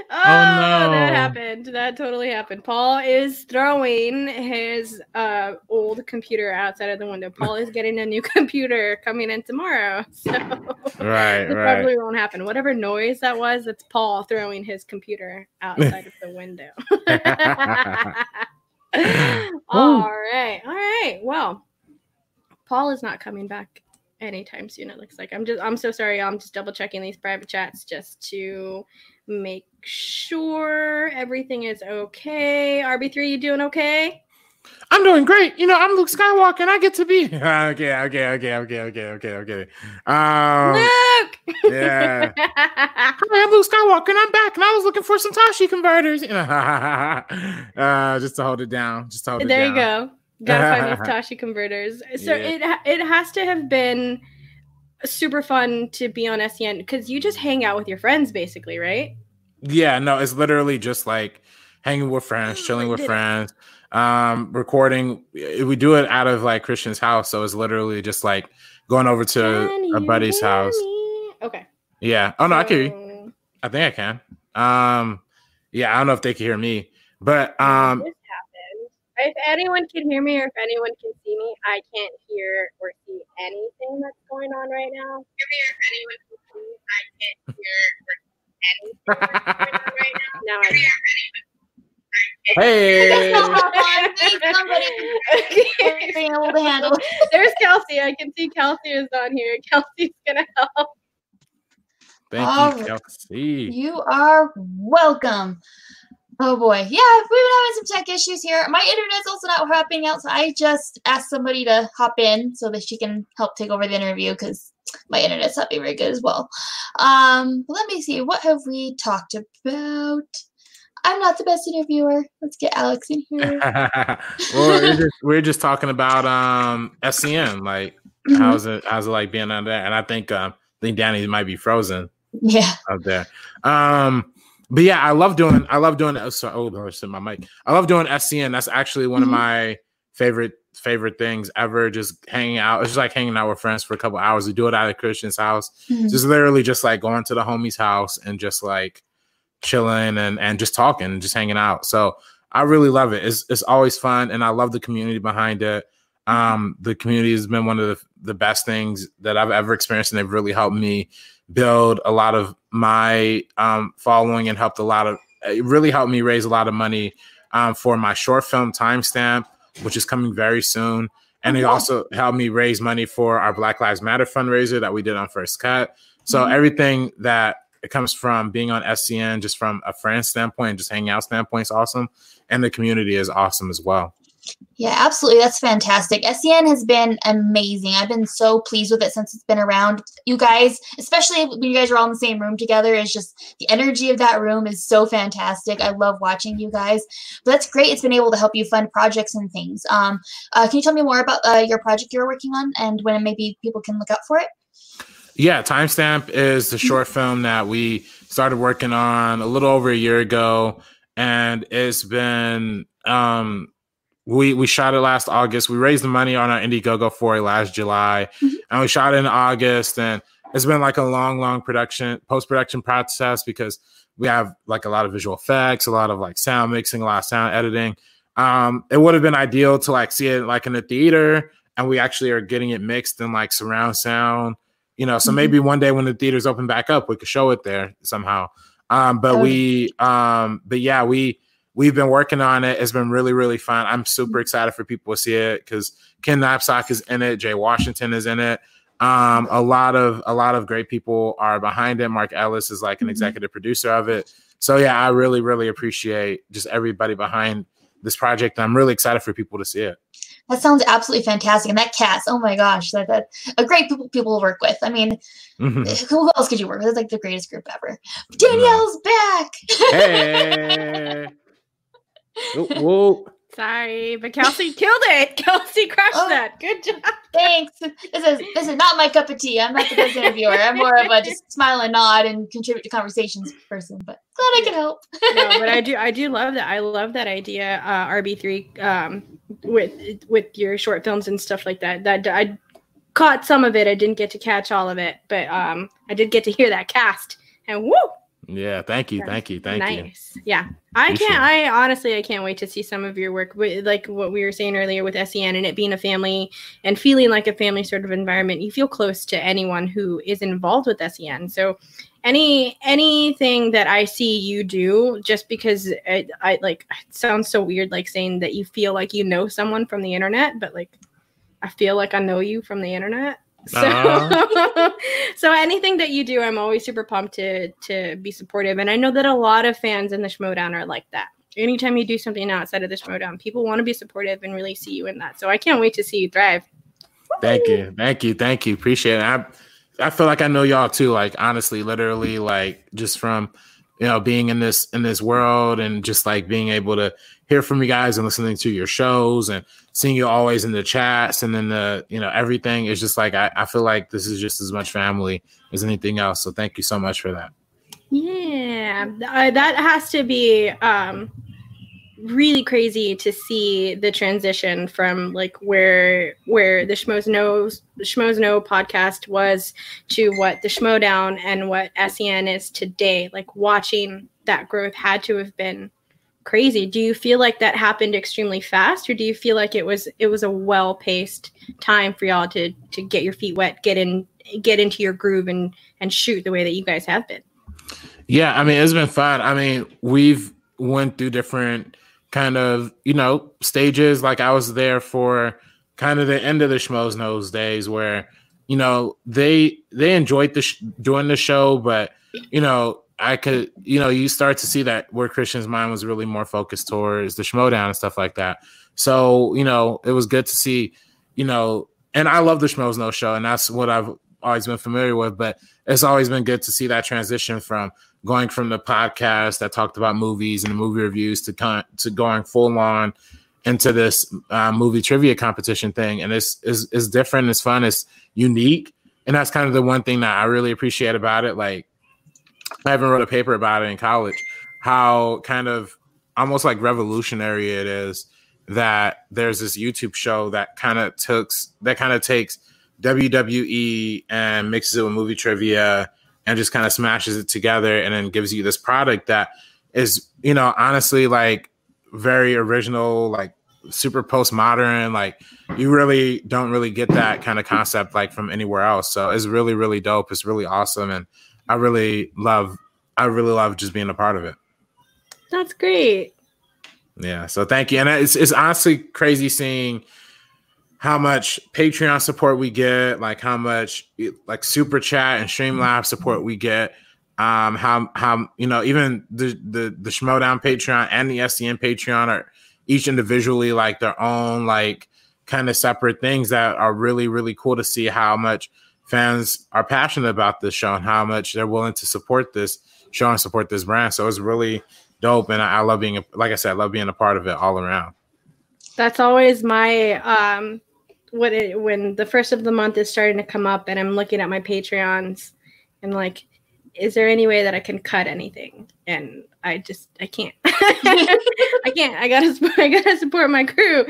Oh, oh no, that happened. That totally happened. Paul is throwing his uh, old computer outside of the window. Paul is getting a new computer coming in tomorrow. So right, it right. probably won't happen. Whatever noise that was, that's Paul throwing his computer outside of the window. All right. All right. Well, Paul is not coming back anytime soon, it looks like. I'm just I'm so sorry. I'm just double checking these private chats just to make sure everything is okay. R B three, you doing okay? I'm doing great. You know, I'm Luke Skywalker, and I get to be okay, okay, okay, okay, okay, okay, okay. Um, Luke. Yeah. I'm Luke Skywalker, and I'm back, and I was looking for some Tashi converters. uh, just to hold it down. Just to hold it there down. There you go. Gotta find those Tashi converters. So yeah. it it has to have been super fun to be on S C N because you just hang out with your friends basically, right? Yeah, no, it's literally just like hanging with friends, chilling with friends, um, recording. We do it out of like Christian's house, so it's literally just like going over to Daddy, a buddy's Daddy. house. Okay. Yeah. Oh no, so... I can hear you. I think I can. Um, yeah, I don't know if they can hear me, but um, this happened. If anyone can hear me or if anyone can see me, I can't hear or see anything that's going on right now. Hear me or if anyone can see me, I can't hear or see Hey! There's Kelsey. I can see Kelsey is on here. Kelsey's gonna help. Thank All you, Kelsey. You are welcome. Oh boy, yeah, we've been having some tech issues here. My internet's also not hopping out, so I just asked somebody to hop in so that she can help take over the interview because my internet's not being very good as well. Um, let me see. What have we talked about? I'm not the best interviewer. Let's get Alex in here. well, we're, just, we're just talking about um S C N, like Mm-hmm. How's it? How's it like being on that? And I think um, I think Danny might be frozen. Yeah, out there. Um, but yeah, I love doing. I love doing. Oh, sorry, oh, I said my mic. I love doing S C N. That's actually one mm-hmm. of my favorite favorite things ever. Just hanging out. It's just like hanging out with friends for a couple hours. We do it out of Christian's house. Mm-hmm. Just literally just like going to the homie's house and just like chilling and and just talking and just hanging out. So I really love it. It's it's always fun, and I love the community behind it. Um, the community has been one of the, the best things that I've ever experienced, and they've really helped me build a lot of my um, following and helped a lot of it really helped me raise a lot of money um, for my short film Timestamp, which is coming very soon. And it also helped me raise money for our Black Lives Matter fundraiser that we did on First Cut. So mm-hmm. everything that it comes from being on S C N, just from a friend standpoint and just hanging out standpoint, is awesome. And the community is awesome as well. Yeah, absolutely. That's fantastic. S C N has been amazing. I've been so pleased with it since it's been around. You guys, especially when you guys are all in the same room together, it's just the energy of that room is so fantastic. I love watching you guys. But that's great. It's been able to help you fund projects and things. Um, uh, can you tell me more about uh, your project you're working on and when maybe people can look out for it? Yeah, Timestamp is the short film that we started working on a little over a year ago. And it's been... Um, We we shot it last August. We raised the money on our Indiegogo for it last July, mm-hmm. and we shot it in August. And it's been like a long, long production, post-production process because we have like a lot of visual effects, a lot of like sound mixing, a lot of sound editing. Um, it would have been ideal to like see it like in a theater, and we actually are getting it mixed in like surround sound, you know. So mm-hmm. maybe one day when the theaters open back up, we could show it there somehow. Um, but oh. we, um, but yeah, we. We've been working on it. It's been really, really fun. I'm super excited for people to see it because Ken Napzok is in it. Jay Washington is in it. Um, a lot of a lot of great people are behind it. Mark Ellis is like an executive producer of it. So yeah, I really, really appreciate just everybody behind this project. I'm really excited for people to see it. That sounds absolutely fantastic. And that cast, oh my gosh, that, that a great people people to work with. I mean, mm-hmm. who else could you work with? It's like the greatest group ever. Danielle's back. Hey. Whoa, whoa. Sorry, but Kelsey killed it. Kelsey crushed oh, that. Good job. Thanks. This is this is not my cup of tea. I'm not the best interviewer. I'm more of a just smile and nod and contribute to conversations person. But glad I could help. No, but I do I do love that. I love that idea. Uh, R B three um, with with your short films and stuff like that. That I caught some of it. I didn't get to catch all of it, but um, I did get to hear that cast. And woo. Yeah, thank you, thank you, thank nice. you. Nice. Yeah, I can't. I honestly, I can't wait to see some of your work. Like what we were saying earlier with S E N and it being a family and feeling like a family sort of environment, you feel close to anyone who is involved with S E N. So, any anything that I see you do, just because it, I like, it sounds so weird, like saying that you feel like you know someone from the internet, but like, I feel like I know you from the internet. So, uh-huh. so anything that you do, I'm always super pumped to to be supportive. And I know that a lot of fans in the Schmoedown are like that. Anytime you do something outside of the Schmoedown, people want to be supportive and really see you in that. So I can't wait to see you thrive. Thank Woo! you. Thank you. Thank you. Appreciate it. I, I feel like I know y'all too. Like, honestly, literally, like just from, you know, being in this, in this world and just like being able to hear from you guys and listening to your shows and seeing you always in the chats and then the, you know, everything is just like, I, I feel like this is just as much family as anything else. So thank you so much for that. Yeah, uh, that has to be um, really crazy to see the transition from like where, where the Schmoes Know, Schmoes Know podcast was to what the Schmoedown and what S E N is today. Like watching that growth had to have been crazy. Do you feel like that happened extremely fast, or do you feel like it was it was a well-paced time for y'all to to get your feet wet, get in get into your groove and and shoot the way that you guys have been? Yeah, I mean, it's been fun. I mean, we've went through different kind of, you know, stages. Like I was there for kind of the end of the Schmoes Know days where, you know, they they enjoyed the sh- doing the show, but, you know, I could, you know, you start to see that where Christian's mind was really more focused towards the Schmoedown and stuff like that. So, you know, it was good to see, you know, and I love the Schmoes Know show, and that's what I've always been familiar with, but it's always been good to see that transition from going from the podcast that talked about movies and movie reviews to, con- to going full on into this uh, movie trivia competition thing. And it's, it's, it's different. It's fun. It's unique. And that's kind of the one thing that I really appreciate about it. Like, I haven't wrote a paper about it in college, how kind of almost like revolutionary it is that there's this YouTube show that kind of took, that kind of takes W W E and mixes it with movie trivia and just kind of smashes it together and then gives you this product that is, you know, honestly, like, very original, like super postmodern. Like, you really don't really get that kind of concept like from anywhere else. So it's really, really dope. It's really awesome. And I really love, I really love just being a part of it. That's great. Yeah. So thank you. And it's, it's honestly crazy seeing how much Patreon support we get, like how much like Super Chat and Streamlabs support we get. Um, how, how, you know, even the, the, the Schmoedown Patreon and the S C N Patreon are each individually like their own, like kind of separate things that are really, really cool to see how much fans are passionate about this show and how much they're willing to support this show and support this brand. So it's really dope. And I, I love being, like I said, I love being a part of it all around. That's always my, um, what it, when the first of the month is starting to come up and I'm looking at my Patreons and like, is there any way that I can cut anything? And I just, I can't, I can't, I gotta, I gotta support my crew.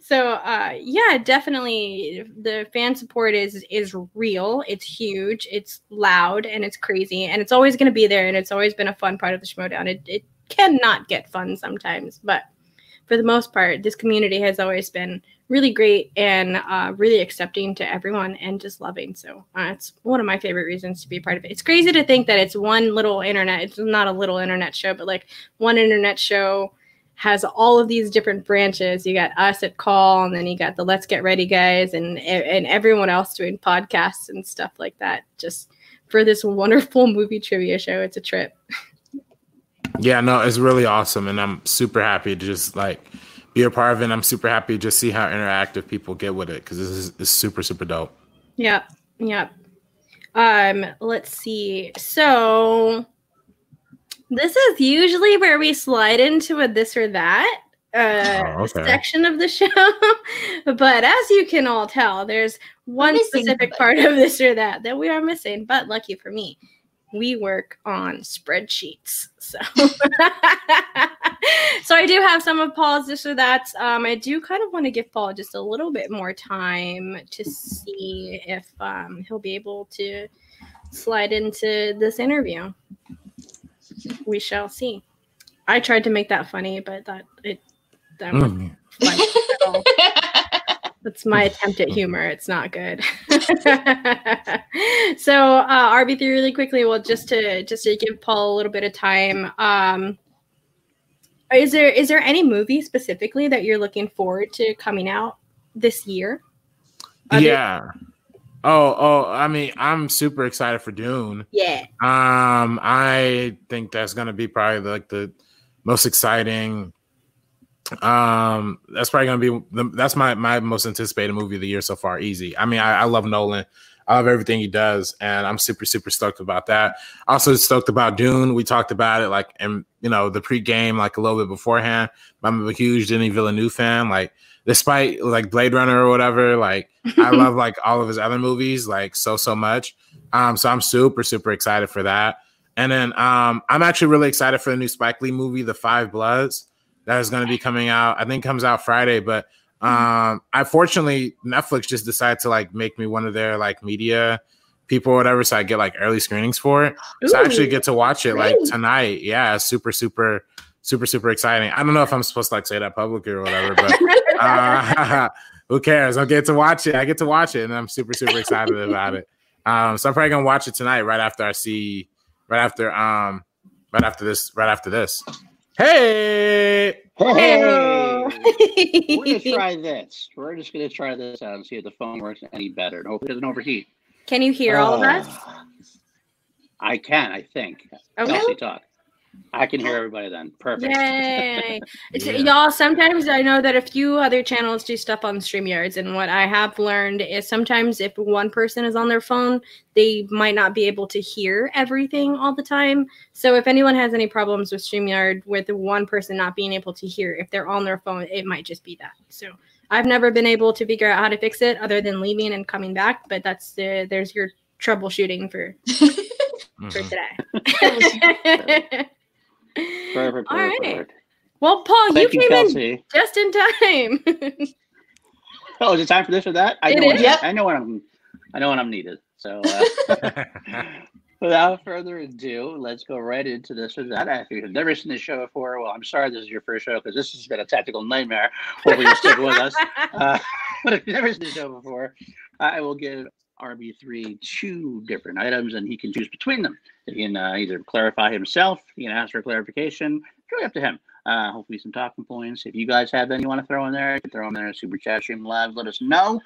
So uh, yeah, definitely the fan support is, is real. It's huge. It's loud and it's crazy and it's always going to be there. And it's always been a fun part of the Schmoedown. It, it cannot get fun sometimes, but for the most part, this community has always been really great and uh, really accepting to everyone and just loving. So uh, it's one of my favorite reasons to be a part of it. It's crazy to think that it's one little internet. It's not a little internet show, but like one internet show has all of these different branches. You got us at Call, and then you got the Let's Get Ready guys and and everyone else doing podcasts and stuff like that. Just for this wonderful movie trivia show, it's a trip. Yeah, no, it's really awesome. And I'm super happy to just like be a part of it. And I'm super happy to just see how interactive people get with it. Cause this is, this is super, super dope. Yeah. Yeah. Um, let's see. So this is usually where we slide into a this or that uh, oh, okay. section of the show. But as you can all tell, there's one specific part of this or that that we are missing, but lucky for me, we work on spreadsheets. So so I do have some of Paul's this or that. Um, I do kind of want to give Paul just a little bit more time to see if um, he'll be able to slide into this interview. We shall see. I tried to make that funny, but that it that wasn't funny at all. That's my attempt at humor. It's not good. So uh, R B three, really quickly, well, just to just to give Paul a little bit of time. Um, is there is there any movie specifically that you're looking forward to coming out this year? Other- yeah. Oh, oh, I mean, I'm super excited for Dune. Yeah. Um, I think that's gonna be probably like the most exciting. Um, that's probably gonna be the, that's my my most anticipated movie of the year so far. Easy. I mean, I, I love Nolan. I love everything he does, and I'm super super stoked about that. Also stoked about Dune. We talked about it like in you know the pregame, like a little bit beforehand. I'm a huge Denis Villeneuve fan. Like despite like Blade Runner or whatever, like I love like all of his other movies like so so much. Um, so I'm super super excited for that. And then um, I'm actually really excited for the new Spike Lee movie, The Five Bloods. That is going to be coming out. I think it comes out Friday, but um, I fortunately Netflix just decided to like make me one of their like media people or whatever, so I get like early screenings for it. Ooh, so I actually get to watch it great. Like tonight. Yeah, super, super, super, super exciting. I don't know if I'm supposed to like say that publicly or whatever, but uh, who cares? I get to watch it. I get to watch it, and I'm super, super excited about it. Um, so I'm probably gonna watch it tonight, right after I see, right after, um, right after this, right after this. Hey! Hey! Hey. We're going to try this. We're just going to try this out and see if the phone works any better. And hope it doesn't overheat. Can you hear uh, all of us? I can, I think. Okay. Kelsey, talk. I can hear everybody then. Perfect. Yay. Yeah. Y'all, sometimes I know that a few other channels do stuff on StreamYards, and what I have learned is sometimes if one person is on their phone, they might not be able to hear everything all the time. So if anyone has any problems with StreamYard with one person not being able to hear, if they're on their phone, it might just be that. So I've never been able to figure out how to fix it other than leaving and coming back, but that's the, there's your troubleshooting for, for today. Perfect, perfect, all right. Perfect. Well, Paul, Thank you came Kelsey. in just in time. Oh, is it time for this or that? I know, when, yep. I know when I'm. I know when I'm needed. So, uh, without further ado, let's go right into this or that. If you've never seen this show before, well, I'm sorry this is your first show because this has been a tactical nightmare. Hopefully, you stick with us. Uh, but if you've never seen the show before, I will give R B three two different items, and he can choose between them. He can uh, either clarify himself, he can ask for clarification, it's really up to him. Uh, hopefully some talking points. If you guys have any you want to throw in there, you can throw them in there, Super Chat, Stream Live, let us know.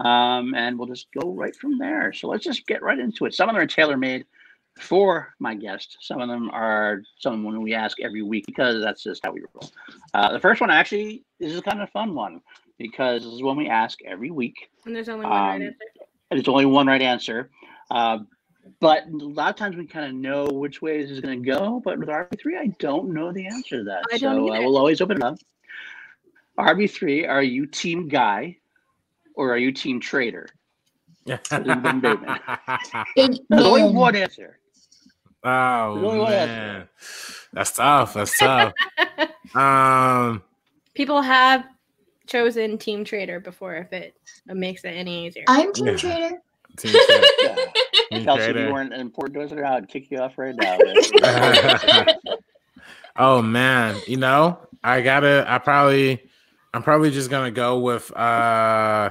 Um, and we'll just go right from there. So let's just get right into it. Some of them are tailor-made for my guest. Some of them are someone we ask every week because that's just how we roll. Uh, the first one, actually, this is kind of a fun one because this is one we ask every week. And there's only one um, right answer. There's only one right answer. Uh, but a lot of times we kind of know which way this is going to go. But with R B three, I don't know the answer to that. I so don't uh, we'll always open it up. R B three, are you team guy or are you team traitor? Yeah. There's only one answer. Oh, only one man. Answer. That's tough. That's tough. um, People have chosen team traitor before if it makes it any easier. I'm team yeah. traitor. Team traitor. Yeah. Team Kelsey, traitor. If you weren't important to us, I'd kick you off right now. Oh man, you know, I gotta. I probably, I'm probably just gonna go with. uh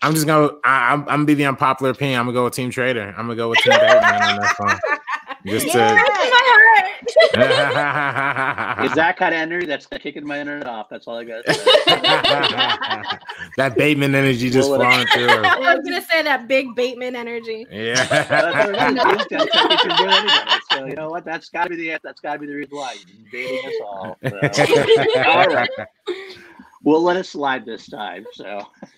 I'm just gonna. I, I'm, I'm gonna be the unpopular opinion. I'm gonna go with team traitor. I'm gonna go with team Batman on that phone. Just yeah, to, it's that kind of energy that's kicking my internet off. That's all I got. That Bateman energy just flowing through. I was gonna say that big Bateman energy. Yeah. So you know what? That's gotta be the that's gotta be the reason why you're baiting us all. So. All right. We'll let it slide this time. So,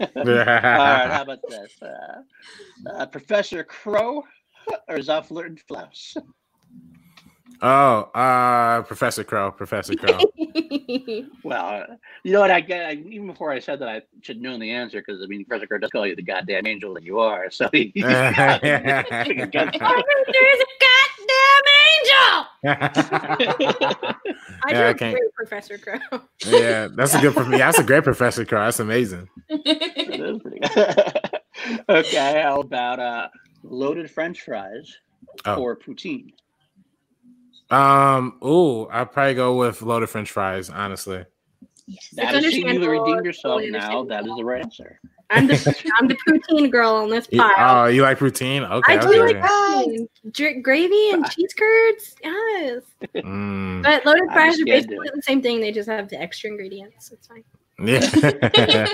all right. How about this? Uh, uh, Professor Crow. Or is that Flirt and Flouse? Oh, uh, Professor Crow, Professor Crow. Well, you know what? I, I even before I said that, I should know the answer because I mean, Professor Crow does call you the goddamn angel that you are. So he, he's got, he's got, there's a goddamn angel. I yeah, do agree, Professor Crow. Yeah, that's a good. Yeah, that's a great Professor Crow. That's amazing. That is pretty good. Okay, how about uh? Loaded French fries oh. or poutine? Um, ooh, I'd probably go with loaded French fries, honestly. Yes, that is you redeem yourself now. That is the right answer. I'm the I'm the poutine girl on this pile. Oh, you like poutine? Okay. I do okay. like poutine. Dr- gravy and cheese curds. Yes. Mm. But loaded fries are basically the same thing. They just have the extra ingredients. It's fine. Yeah.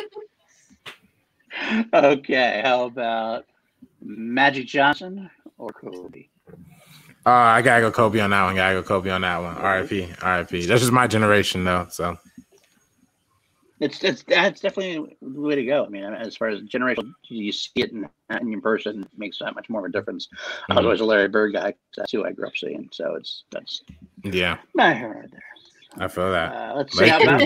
Okay. How about Magic Johnson or Kobe? Uh, I gotta go Kobe on that one. Gotta go Kobe on that one. R I P, R I P That's just my generation, though. So it's it's that's definitely the way to go. I mean, as far as generation, you see it in, in person, it makes that much more of a difference. Mm-hmm. I was always a Larry Bird guy. That's who I grew up seeing. So it's that's yeah. My hair right there. I feel that. Uh, let's see how about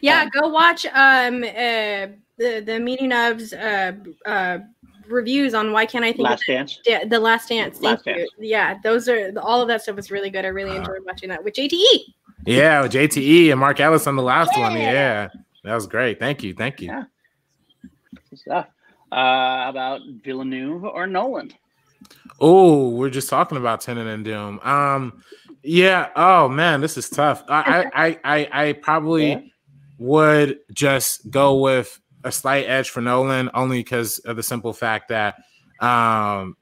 yeah. Go watch um uh, the the meeting of uh uh. reviews on why can't I think last dance yeah the last dance last thank dance. You yeah those are all of that stuff was really good. I really enjoyed uh, watching that with J T E yeah with J T E and Mark Ellis on the last yeah. one yeah that was great thank you thank you yeah. Good stuff. Uh about Villeneuve or Nolan? Oh, we're just talking about Tenet and Doom. um yeah oh man this is tough. I I I I probably yeah. would just go with a slight edge for Nolan only because of the simple fact that, um,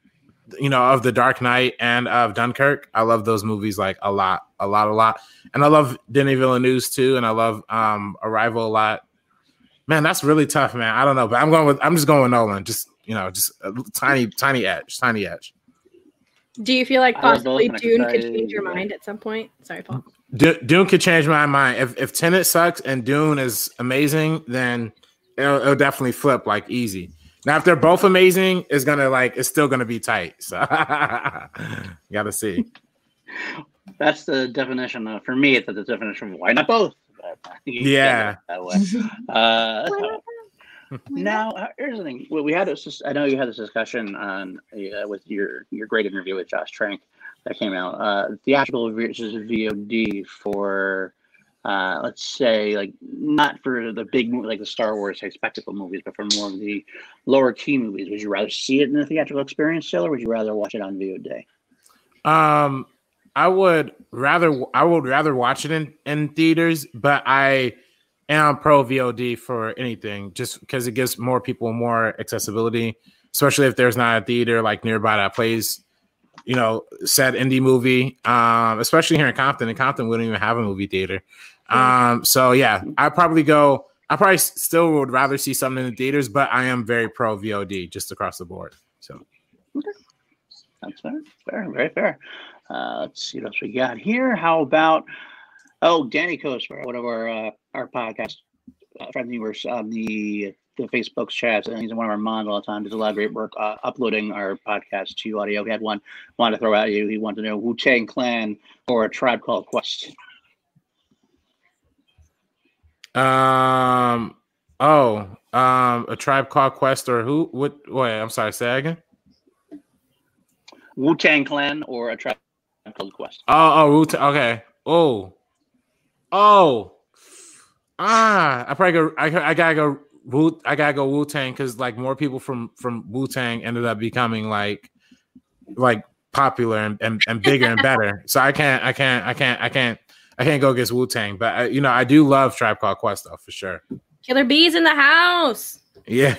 you know, of The Dark Knight and of Dunkirk. I love those movies like a lot, a lot, a lot. And I love Denis Villeneuve's too. And I love, um, Arrival a lot, man. That's really tough, man. I don't know, but I'm going with, I'm just going with Nolan. Just, you know, just a tiny, tiny edge, tiny edge. Do you feel like possibly Dune could change your mind at some point? Sorry, Paul. D- Dune could change my mind. If if Tenet sucks and Dune is amazing, then it'll, it'll definitely flip like easy. Now, if they're both amazing, it's gonna like it's still gonna be tight. So gotta see. That's the definition of, for me. It's the definition of why not both. Yeah. That way. Uh, so. Now, here's the thing. We had this. I know you had this discussion on uh, with your your great interview with Josh Trank that came out. Uh, theatrical versus V O D for uh, let's say like not for the big movie, like the Star Wars say, spectacle movies, but for more of the lower key movies. Would you rather see it in the theatrical experience still, or would you rather watch it on V O D? Um, I would rather I would rather watch it in, in theaters, but I. And I'm pro V O D for anything, just because it gives more people more accessibility, especially if there's not a theater like nearby that plays, you know, said indie movie. Um, especially here in Compton, in Compton we don't even have a movie theater. Um, so yeah, I probably go. I probably still would rather see something in the theaters, but I am very pro V O D just across the board. So okay. That's fair, fair, very fair. Uh, let's see what else we got here. How about? Oh, Danny Kosper, one of our uh, our podcast uh, friends, who were on the the Facebook's chats, and he's in one of our mods all the time. Does a lot of great work uh, uploading our podcast to audio. He had one wanted to throw at you. He wanted to know Wu Tang Clan or A Tribe Called Quest. Um. Oh. Um. A Tribe Called Quest or who? What? Wait. I'm sorry. Say that again. Wu Tang Clan or A Tribe Called Quest. Oh. Oh. Wu Tang. Okay. Oh. Oh, ah! I probably go. I, I gotta go. Wu, I gotta go Wu Tang because like more people from from Wu Tang ended up becoming like like popular and, and, and bigger and better. So I can't. I can't. I can't. I can't. I can't go against Wu Tang. But I, you know, I do love Tribe Called Quest though for sure. Killer Bees in the house. Yeah,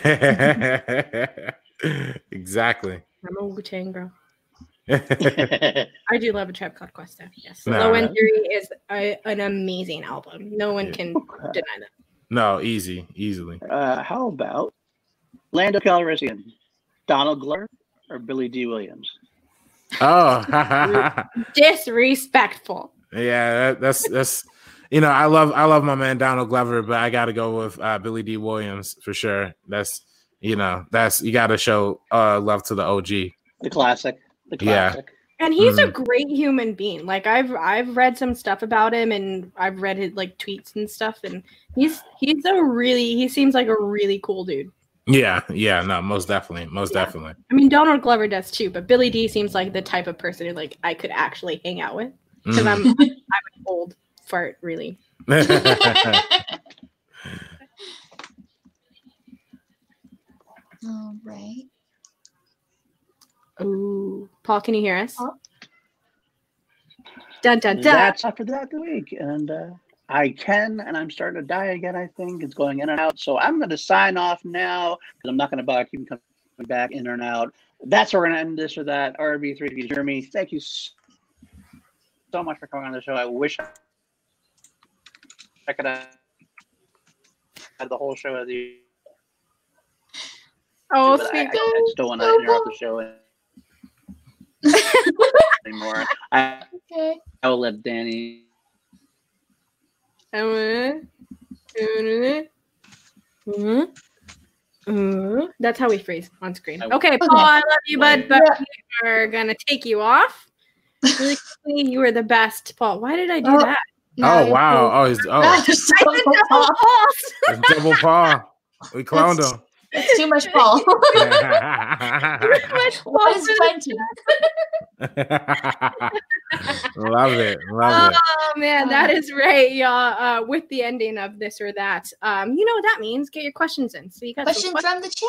exactly. I'm a Wu Tang girl. I do love A Tribe Called Quest though. Yes, nah. Low End Theory is a, an amazing album. No one yeah. can deny that. No, easy, easily. Uh, how about Lando Calrissian, Donald Glover, or Billy D. Williams? Oh, disrespectful. Yeah, that, that's that's you know I love I love my man Donald Glover, but I got to go with uh, Billy D. Williams for sure. That's you know that's you got to show uh, love to the O G, the classic. Yeah, and he's mm-hmm. a great human being. Like I've I've read some stuff about him, and I've read his like tweets and stuff. And he's he's a really he seems like a really cool dude. Yeah, yeah, no, most definitely, most yeah. definitely. I mean, Donald Glover does too, but Billy D seems like the type of person who like I could actually hang out with because mm. I'm I'm an old fart, really. All right. Ooh. Paul, can you hear us? Oh. Dun, dun, dun. That's after that the week. And uh, I can, and I'm starting to die again, I think. It's going in and out. So I'm going to sign off now because I'm not going to bother keeping coming back in and out. That's where we're going to end this or that. R B three, if you hear me, thank you so much for coming on the show. I wish I could have had the whole show with you. Oh, but I, I just don't want to interrupt the show. And, anymore. I, okay. I will let Danny. That's how we freeze on screen. Okay, Paul, I love you, bud, but we are gonna take you off. Really quickly, you were the best, Paul. Why did I do oh. that? Oh no, wow! Oh, he's oh. I said double Paul. It's double Paul. We cloned That's- him. It's too much, Paul. Too much, Paul. Love it. Love oh, it. Oh, man. That is right, y'all. Uh, with the ending of this or that. Um, you know what that means. Get your questions in. So you got questions, questions from the chat.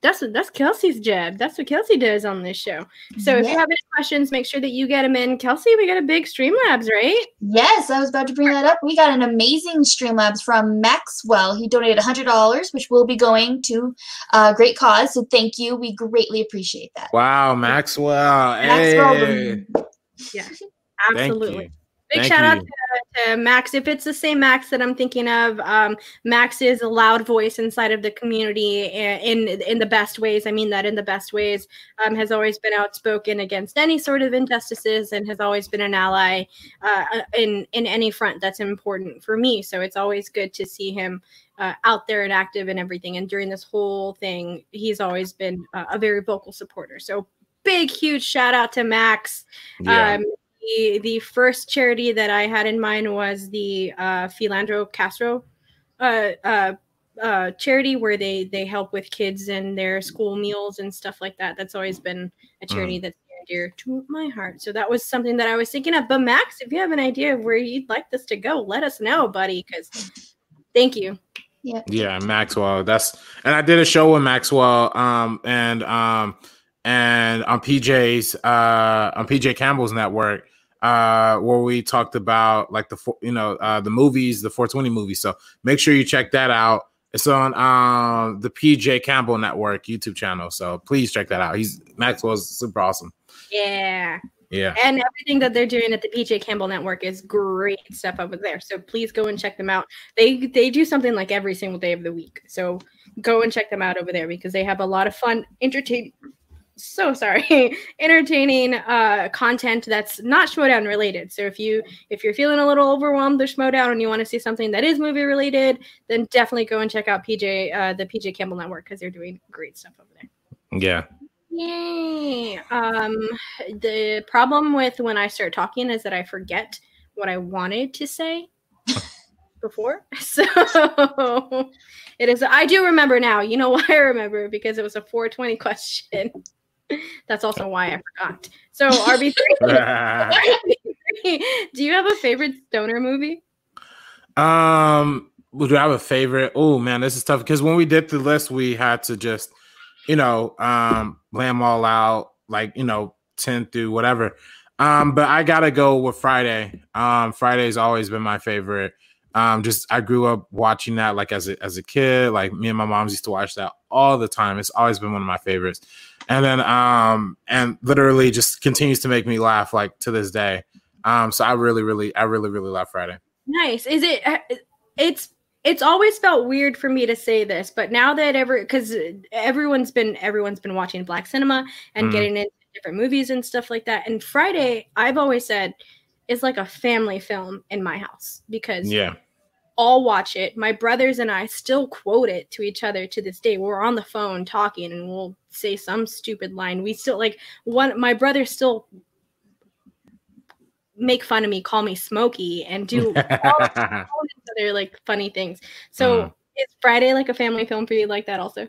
That's what, that's Kelsey's job. That's what Kelsey does on this show. So if yeah. you have any questions, make sure that you get them in. Kelsey, we got a big Streamlabs, right? Yes, I was about to bring that up. We got an amazing Streamlabs from Maxwell. He donated one hundred dollars, which will be going to a uh, great cause. So thank you. We greatly appreciate that. Wow, Maxwell. Hey. Maxwell. Yeah, absolutely. Big shout out to, to Max. If it's the same Max that I'm thinking of, um, Max is a loud voice inside of the community in, in in the best ways. I mean that in the best ways. Um, has always been outspoken against any sort of injustices and has always been an ally uh, in in any front that's important for me. So it's always good to see him uh, out there and active and everything. And during this whole thing, he's always been uh, a very vocal supporter. So big, huge shout out to Max. Yeah. Um, The, the first charity that I had in mind was the uh, Philandro Castro uh, uh, uh, charity, where they, they help with kids and their school meals and stuff like that. That's always been a charity mm. that's dear to my heart. So that was something that I was thinking of. But Max, if you have an idea of where you'd like this to go, let us know, buddy, because thank you. Yeah. Yeah, Maxwell. That's and I did a show with Maxwell um, and um, and on P J's uh, on P J Campbell's network. Uh, where we talked about like the you know uh, the movies, the four twenty movies. So make sure you check that out. It's on um, the P J Campbell Network YouTube channel. So please check that out. He's Maxwell's super awesome. Yeah. Yeah. And everything that they're doing at the P J Campbell Network is great stuff over there. So please go and check them out. They they do something like every single day of the week. So go and check them out over there because they have a lot of fun, entertaining. So sorry, entertaining uh, content that's not Schmoedown related. So if you if you're feeling a little overwhelmed with Schmoedown and you want to see something that is movie related, then definitely go and check out P J uh, the P J Campbell Network because they're doing great stuff over there. Yeah. Yay. Um, the problem with when I start talking is that I forget what I wanted to say before. So it is. I do remember now. You know why I remember? Because it was a four twenty question. That's also why I forgot. So R B three, do you have a favorite stoner movie? Um, do I have a favorite? Oh man, this is tough because when we did the list, we had to just, you know, um, lay them all out, like you know, ten through whatever. Um, but I gotta go with Friday. Um, Friday's always been my favorite. Um, just I grew up watching that like as a as a kid. Like me and my moms used to watch that all the time. It's always been one of my favorites. And then, um, and literally just continues to make me laugh like to this day. Um, so I really, really, I really, really love Friday. Nice. Is it, it's, it's always felt weird for me to say this, but now that ever, cause everyone's been, everyone's been watching Black cinema and mm. getting into different movies and stuff like that. And Friday, I've always said, is like a family film in my house because yeah. I'll watch it. My brothers and I still quote it to each other to this day. We're on the phone talking and we'll say some stupid line. We still like one. My brothers still make fun of me, call me Smokey, and do all, all these other like funny things. So mm. is Friday like a family film for you like that also?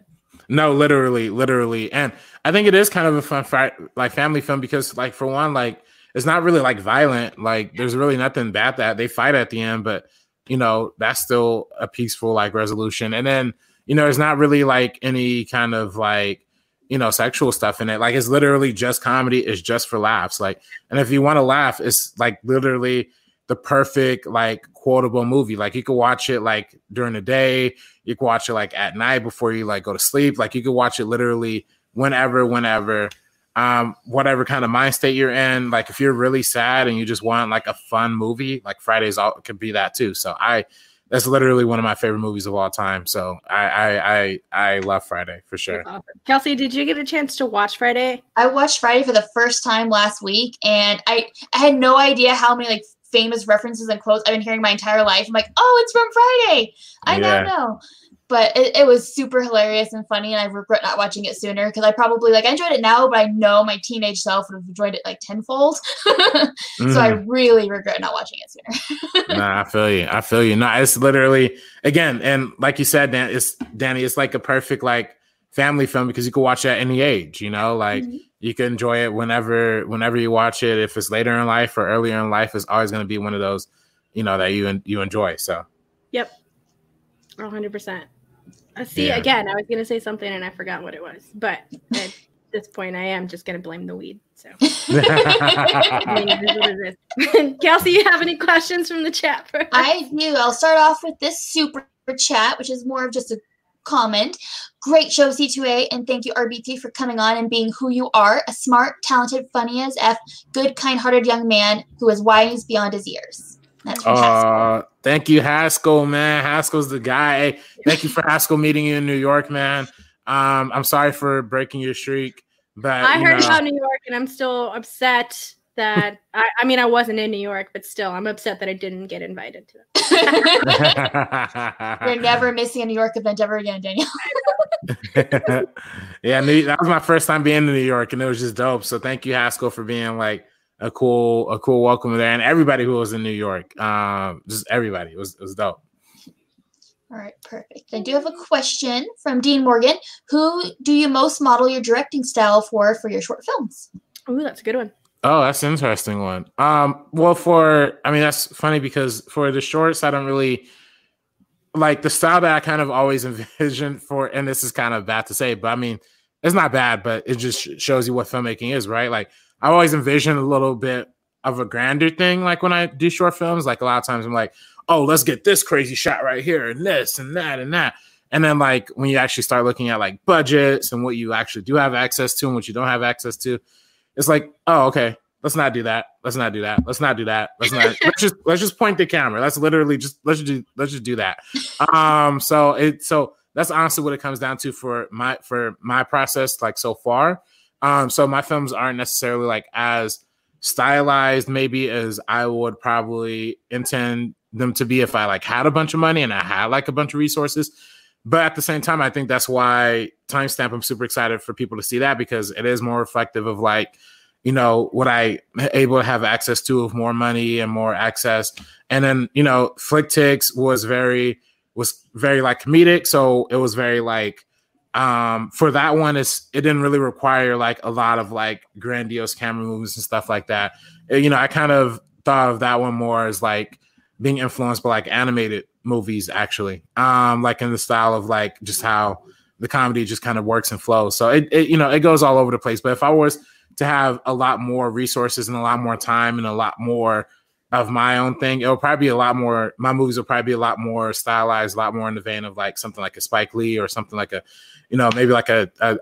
No, literally, literally. And I think it is kind of a fun fri- like family film because like for one, like it's not really like violent. Like there's really nothing bad that they fight at the end, but you know, that's still a peaceful like resolution. And then, you know, there's not really like any kind of like, you know, sexual stuff in it. Like it's literally just comedy. It's just for laughs. Like, and if you want to laugh, it's like literally the perfect, like quotable movie. Like you could watch it like during the day. You could watch it like at night before you like go to sleep. Like you could watch it literally whenever, whenever, um, whatever kind of mind state you're in. Like if you're really sad and you just want like a fun movie, like Fridays all could be that too. So I, that's literally one of my favorite movies of all time. So I, I, I, I love Friday for sure. Kelsey, did you get a chance to watch Friday? I watched Friday for the first time last week, and I, I had no idea how many like famous references and quotes I've been hearing my entire life. I'm like, oh, it's from Friday. I yeah. now know. But it, it was super hilarious and funny, and I regret not watching it sooner because I probably like I enjoyed it now, but I know my teenage self would have enjoyed it like tenfold. mm-hmm. So I really regret not watching it sooner. Nah, I feel you. I feel you. No, it's literally again, and like you said, Dan, it's Danny. It's like a perfect like family film because you can watch it at any age. You know, like mm-hmm. you can enjoy it whenever, whenever you watch it. If it's later in life or earlier in life, it's always going to be one of those, you know, that you you enjoy. So. Yep. One hundred percent. Uh, see, yeah. Again, I was going to say something and I forgot what it was. But at this point, I am just going to blame the weed. So, I mean, Kelsey, you have any questions from the chat? For us? I do. I'll start off with this super chat, which is more of just a comment. Great show, C two A, and thank you, R B three, for coming on and being who you are, a smart, talented, funny as F, good, kind-hearted young man who is wise beyond his years. That's from uh, Haskell. Thank you, Haskell, man. Haskell's the guy. Hey, thank you for Haskell meeting you in New York, man. Um, I'm sorry for breaking your streak. But, I heard know. about New York, and I'm still upset that – I mean, I wasn't in New York, but still, I'm upset that I didn't get invited to it. You're never missing a New York event ever again, Danielle. Yeah, that was my first time being in New York, and it was just dope. So thank you, Haskell, for being, like, a cool a cool welcome there. And everybody who was in New York, um, just everybody. It was, it was dope. All right, perfect. I do have a question from Dean Morgan. Who do you most model your directing style for for your short films? Ooh, that's a good one. Oh, that's an interesting one. Um, well, for, I mean, that's funny because for the shorts, I don't really, like the style that I kind of always envisioned for, and this is kind of bad to say, but I mean, it's not bad, but it just shows you what filmmaking is, right? Like I always envision a little bit of a grander thing. Like when I do short films, like a lot of times I'm like, oh, let's get this crazy shot right here and this and that and that. And then like when you actually start looking at like budgets and what you actually do have access to and what you don't have access to, it's like, oh, okay, let's not do that. Let's not do that. Let's not do that. Let's not let's just let's just point the camera. Let's literally just let's just do let's just do that. Um, so it so that's honestly what it comes down to for my for my process, like so far. Um, so my films aren't necessarily like as stylized maybe as I would probably intend them to be if I like had a bunch of money and I had like a bunch of resources. But at the same time, I think that's why Timestamp, I'm super excited for people to see that because it is more reflective of like, you know, what I able to have access to with more money and more access. And then, you know, Flick Ticks was very, was very like comedic. So it was very like, um, for that one, it's, it didn't really require like a lot of like grandiose camera moves and stuff like that. It, you know, I kind of thought of that one more as like being influenced by like animated movies actually. Um, like in the style of like just how the comedy just kind of works and flows. So it, it you know, it goes all over the place. But if I was to have a lot more resources and a lot more time and a lot more of my own thing, it'll probably be a lot more, my movies will probably be a lot more stylized, a lot more in the vein of like something like a Spike Lee or something like a, you know, maybe like a, a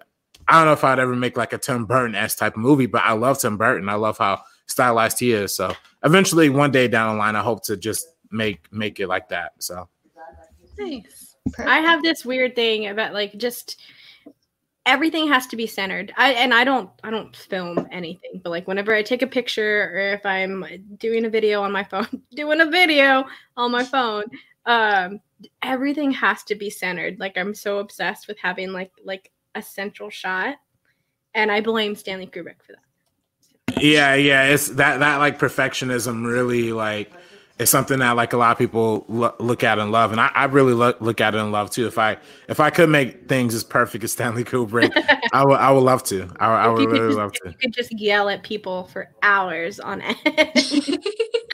I don't know if I'd ever make like a Tim Burton-esque type of movie, but I love Tim Burton. I love how stylized he is. So eventually one day down the line, I hope to just make, make it like that. So. Nice. I have this weird thing about like just, everything has to be centered. I and I don't I don't film anything, but like whenever I take a picture or if I'm doing a video on my phone, doing a video on my phone, um, everything has to be centered. Like I'm so obsessed with having like like a central shot, and I blame Stanley Kubrick for that. Yeah, yeah, it's that that like perfectionism really like it's something that like a lot of people lo- look at and love, and I, I really lo- look at it and love too. If I if I could make things as perfect as Stanley Kubrick, I would I would love to. I, I would really just, love to. You could just yell at people for hours on end.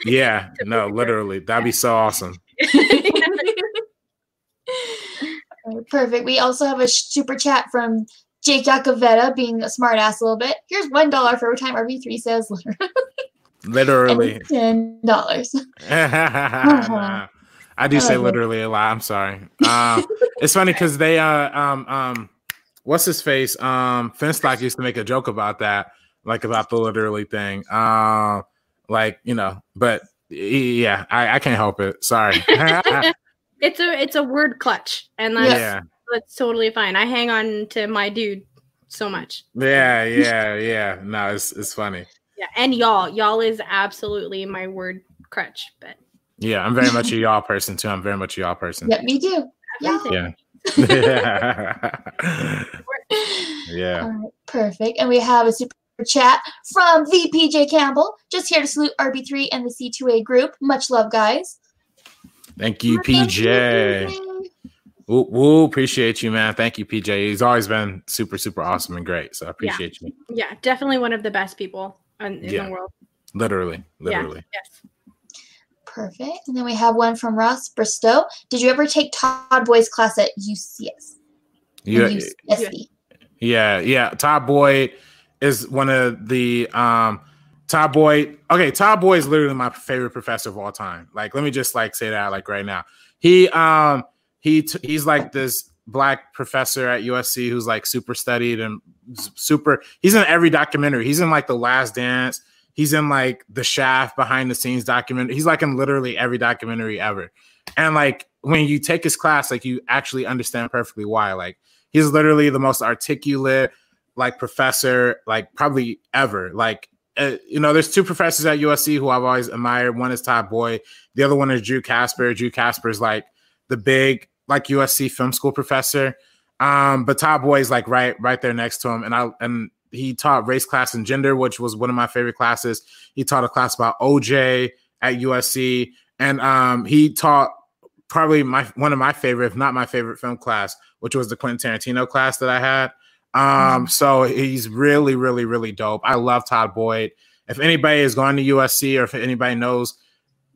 Yeah, no, literally, that'd be so awesome. Perfect. We also have a super chat from Jake Yakoveta, being a smart ass a little bit. Here's one dollar for every time R B three says literally. Literally ten dollars. uh-huh. I do say literally a lot. I'm sorry. Uh, it's funny because they uh um um what's his face um Finstock used to make a joke about that, like about the literally thing. Um, uh, like you know, but yeah, I, I can't help it. Sorry. it's a it's a word clutch, and that's yeah. that's totally fine. I hang on to my dude so much. Yeah, yeah, yeah. No, it's it's funny. Yeah, and y'all. Y'all is absolutely my word crutch, but yeah, I'm very much a y'all person too. I'm very much a y'all person. Yeah, me too. Yeah. Yeah. Yeah. All right, perfect. And we have a super chat from the P J Campbell. Just here to salute R B three and the C two A group. Much love, guys. Thank you, P J. Ooh, ooh, appreciate you, man. Thank you, P J. He's always been super, super awesome and great. So I appreciate yeah. you. Yeah, definitely one of the best people. In yeah. the world. Literally. Literally. Yeah. Yes. Perfect. And then we have one from Ross Bristow. Did you ever take Todd Boyd's class at U C S? Yeah. Yeah. Yeah. Todd Boyd is one of the um Todd Boyd. Okay, Todd Boyd is literally my favorite professor of all time. Like, let me just like say that like right now. He um he t- he's like this black professor at U S C who's like super studied and super, he's in every documentary. He's in like The Last Dance. He's in like the Shaft behind the scenes documentary. He's like in literally every documentary ever. And like when you take his class, like you actually understand perfectly why. Like he's literally the most articulate like professor, like probably ever. Like, uh, you know, there's two professors at U S C who I've always admired. One is Todd Boyd. The other one is Drew Casper. Drew Casper is like the big, like U S C film school professor. Um, but Todd Boyd is like right, right there next to him. And I, and he taught race, class, and gender, which was one of my favorite classes. He taught a class about O J at U S C. And um, he taught probably my, one of my favorite, if not my favorite film class, which was the Quentin Tarantino class that I had. Um, so he's really, really, really dope. I love Todd Boyd. If anybody is going to U S C or if anybody knows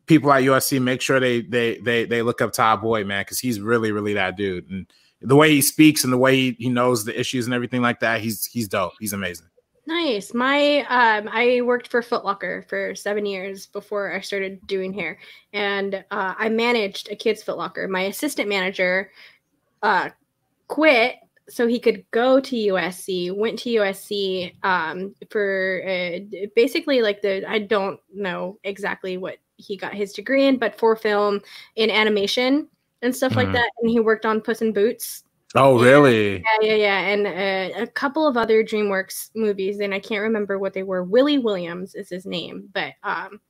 people at U S C, make sure they they they they look up Todd Boyd, man, because he's really, really that dude. And the way he speaks and the way he, he knows the issues and everything like that, he's he's dope. He's amazing. Nice. My um, I worked for Foot Locker for seven years before I started doing hair, and uh, I managed a kid's Foot Locker. My assistant manager uh, quit so he could go to U S C, went to U S C um, for uh, basically like the, I don't know exactly what he got his degree in, but for film in animation and stuff mm-hmm. like that. And he worked on Puss in Boots. Oh, and, really? Yeah, yeah, yeah. And uh, a couple of other DreamWorks movies. And I can't remember what they were. Willie Williams is his name, but um,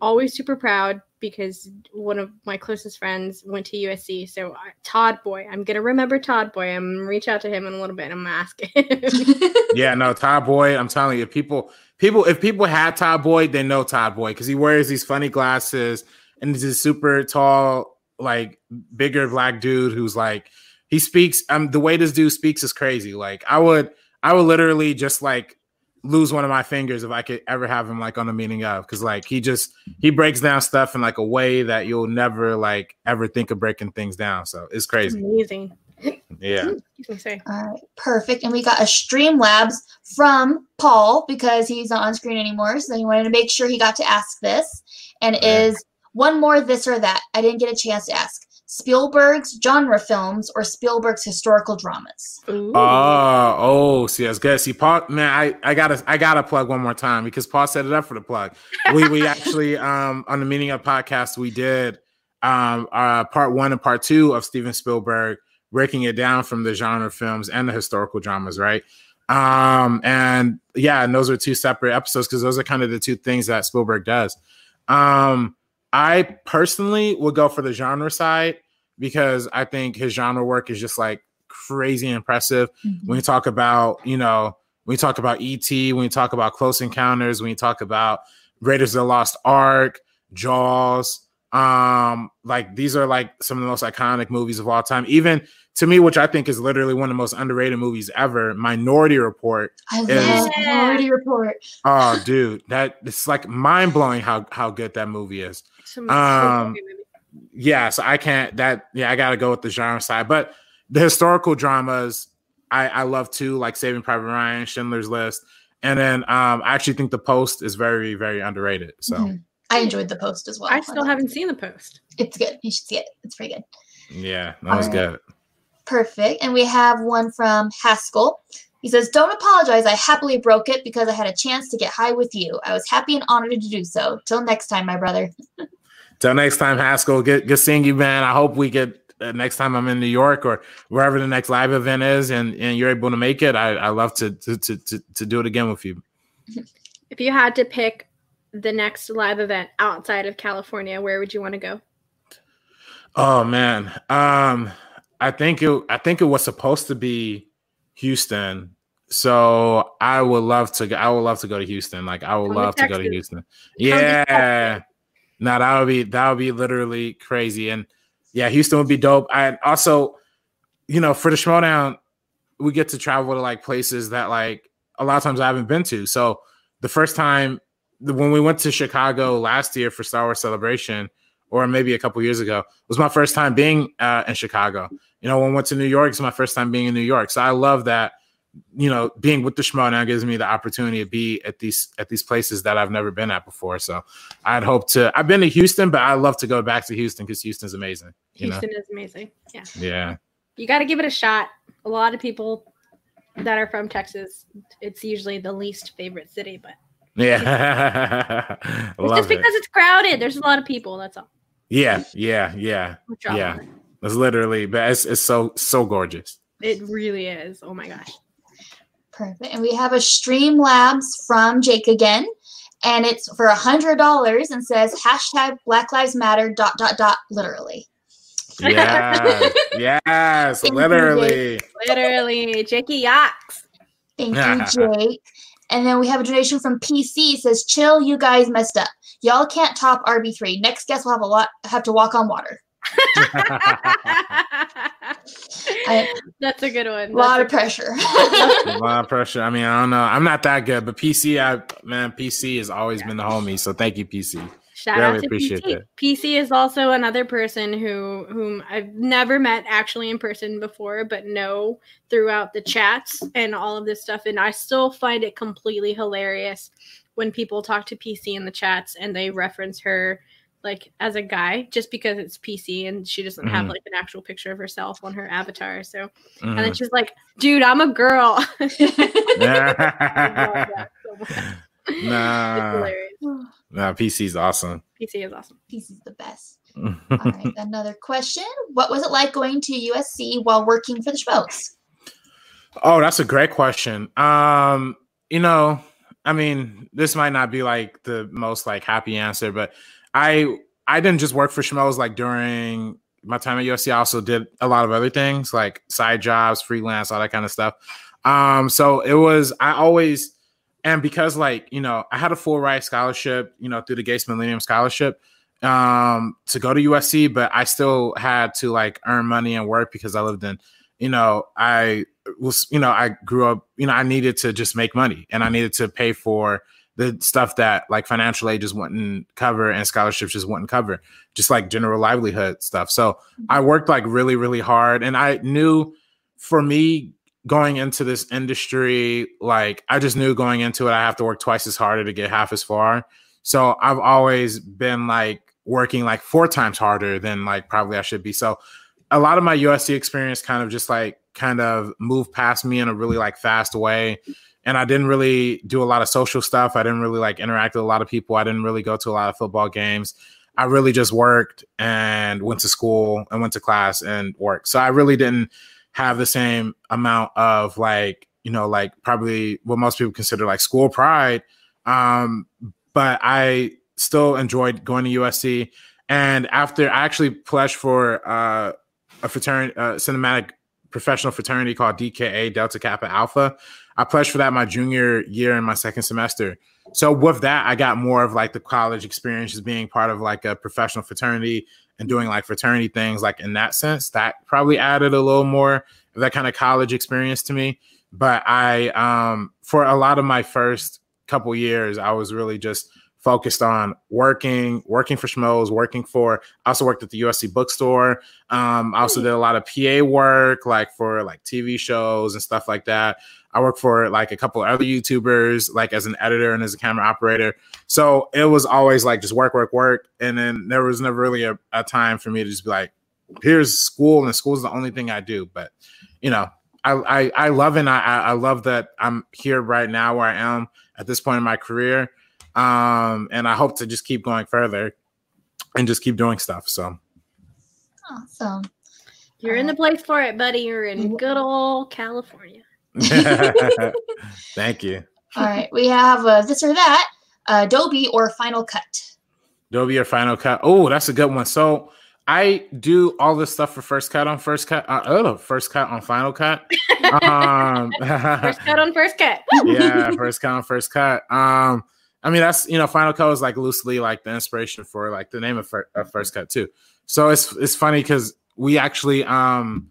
always super proud because one of my closest friends went to U S C. So I, Todd Boyd, I'm going to remember Todd Boyd. I'm going to reach out to him in a little bit. I'm going to ask him. Yeah, no, Todd Boyd. I'm telling you, people, people, if people had Todd Boyd, they know Todd Boyd because he wears these funny glasses and he's a super tall, like bigger black dude who's like, he speaks. Um, the way this dude speaks is crazy. Like I would, I would literally just like lose one of my fingers if I could ever have him like on a meeting of, because like he just he breaks down stuff in like a way that you'll never like ever think of breaking things down. So it's crazy. Amazing. Yeah. All right, perfect. And we got a Streamlabs from Paul because he's not on screen anymore, so he wanted to make sure he got to ask this. And yeah. Is one more this or that? I didn't get a chance to ask. Spielberg's genre films or Spielberg's historical dramas. Ooh. Oh, oh, see, that's good. See, Paul, man, I, I gotta I gotta plug one more time because Paul set it up for the plug. We we actually um on the Meaning Up podcast we did um uh part one and part two of Steven Spielberg, breaking it down from the genre films and the historical dramas, right? Um and yeah, and those are two separate episodes because those are kind of the two things that Spielberg does. Um I personally would go for the genre side because I think his genre work is just like crazy impressive. Mm-hmm. When you talk about, you know, when you talk about E T, when you talk about Close Encounters, when you talk about Raiders of the Lost Ark, Jaws, um, like these are like some of the most iconic movies of all time. Even to me, which I think is literally one of the most underrated movies ever, Minority Report. I love is, Minority Report. Oh, dude, that it's like mind blowing how how good that movie is. Um, yeah, so I can't that yeah, I gotta go with the genre side, but the historical dramas I, I love too, like Saving Private Ryan, Schindler's List, and then um, I actually think The Post is very, very underrated. So mm-hmm. I enjoyed The Post as well. I still I haven't it. seen The Post. It's good. You should see it. It's pretty good. Yeah, that All was right. good. Perfect. And we have one from Haskell. He says, don't apologize. I happily broke it because I had a chance to get high with you. I was happy and honored to do so. Till next time, my brother. Till next time, Haskell. Good, good seeing you, man. I hope we get uh, next time I'm in New York or wherever the next live event is and, and you're able to make it. I, I love to, to, to, to, to do it again with you. If you had to pick the next live event outside of California, where would you want to go? Oh, man. Um, I think it, I think it was supposed to be Houston. So I would love to go. I would love to go to Houston. Like I would Come love to, to go to Houston. Yeah. No, that would be that would be literally crazy. And yeah, Houston would be dope. I also, you know, for the Schmoedown, we get to travel to like places that like a lot of times I haven't been to. So the first time when we went to Chicago last year for Star Wars Celebration, or maybe a couple years ago, was my first time being uh, in Chicago. You know, when I went to New York, it's my first time being in New York. So I love that, you know, being with the Schmoedown gives me the opportunity to be at these at these places that I've never been at before. So I'd hope to, I've been to Houston, but I'd love to go back to Houston because Houston's amazing. You Houston know? is amazing. Yeah. Yeah. you got to give it a shot. A lot of people that are from Texas, it's usually the least favorite city, but yeah, it's just because it. it's crowded. There's a lot of people. That's all. Yeah, yeah, yeah, yeah. It's literally, but it's, it's so so gorgeous. It really is. Oh my gosh. Perfect. And we have a Streamlabs from Jake again, and it's for a hundred dollars and says hashtag Black Lives Matter dot dot dot literally. Yeah, yes, literally, literally, Jakey Yaks. Thank you, Jake. And then we have a donation from P C. It says, "Chill, you guys messed up. Y'all can't top R B three. Next guest will have a lot have to walk on water." I, That's a good one. A lot of pressure. A lot of pressure. I mean, I don't know. I'm not that good, but P C, I man, P C has always yeah. been the homie. So thank you, P C. Shout really out to appreciate P C. That. P C is also another person who whom I've never met actually in person before, but know throughout the chats and all of this stuff. And I still find it completely hilarious when people talk to P C in the chats and they reference her like as a guy just because it's P C and she doesn't mm-hmm. have like an actual picture of herself on her avatar. So mm-hmm. and then she's like, dude, I'm a girl. Nah. No, nah, P C's awesome. P C is awesome. P C's the best. All right, another question. What was it like going to U S C while working for the Schmoes? Oh, that's a great question. Um, you know, I mean, this might not be like the most like happy answer, but I I didn't just work for Schmoes like during my time at U S C. I also did a lot of other things like side jobs, freelance, all that kind of stuff. Um, so it was I always. And because, like, you know, I had a full ride scholarship, you know, through the Gates Millennium Scholarship um, to go to U S C, but I still had to, like, earn money and work because I lived in, you know, I was, you know, I grew up, you know, I needed to just make money and I needed to pay for the stuff that, like, financial aid just wouldn't cover and scholarships just wouldn't cover, just, like, general livelihood stuff. So I worked, like, really, really hard. And I knew for me, going into this industry, like I just knew going into it, I have to work twice as harder to get half as far. So I've always been like working like four times harder than like probably I should be. So a lot of my U S C experience kind of just like kind of moved past me in a really like fast way. And I didn't really do a lot of social stuff. I didn't really like interact with a lot of people. I didn't really go to a lot of football games. I really just worked and went to school and went to class and worked. So I really didn't have the same amount of like, you know, like probably what most people consider like school pride. Um, but I still enjoyed going to U S C. And after I actually pledged for uh, a fraternity, uh, cinematic professional fraternity called D K A, Delta Kappa Alpha. I pledged for that my junior year in my second semester. So with that, I got more of like the college experience as being part of like a professional fraternity and doing like fraternity things, like in that sense, that probably added a little more of that kind of college experience to me. But I, um, for a lot of my first couple years, I was really just focused on working, working for Schmoes, working for, I also worked at the U S C bookstore. Um, I also did a lot of P A work, like for like T V shows and stuff like that. I worked for like a couple of other YouTubers, like as an editor and as a camera operator. So it was always like just work, work, work. And then there was never really a, a time for me to just be like, here's school and school is the only thing I do. But, you know, I I, I love and I, I love that I'm here right now where I am at this point in my career. Um, and I hope to just keep going further and just keep doing stuff. So awesome. You're in the place for it, buddy. You're in good old California. Thank you. All right, we have uh, this or that, uh, Adobe or Final Cut. Adobe or Final Cut. Oh, that's a good one. So I do all this stuff for First Cut on First Cut. Uh, oh, First Cut on Final Cut. Um, First Cut on First Cut. Yeah, First Cut on First Cut. Um, I mean, that's, you know, Final Cut is like loosely like the inspiration for like the name of, Fir- of First Cut too. So it's it's funny because we actually, um,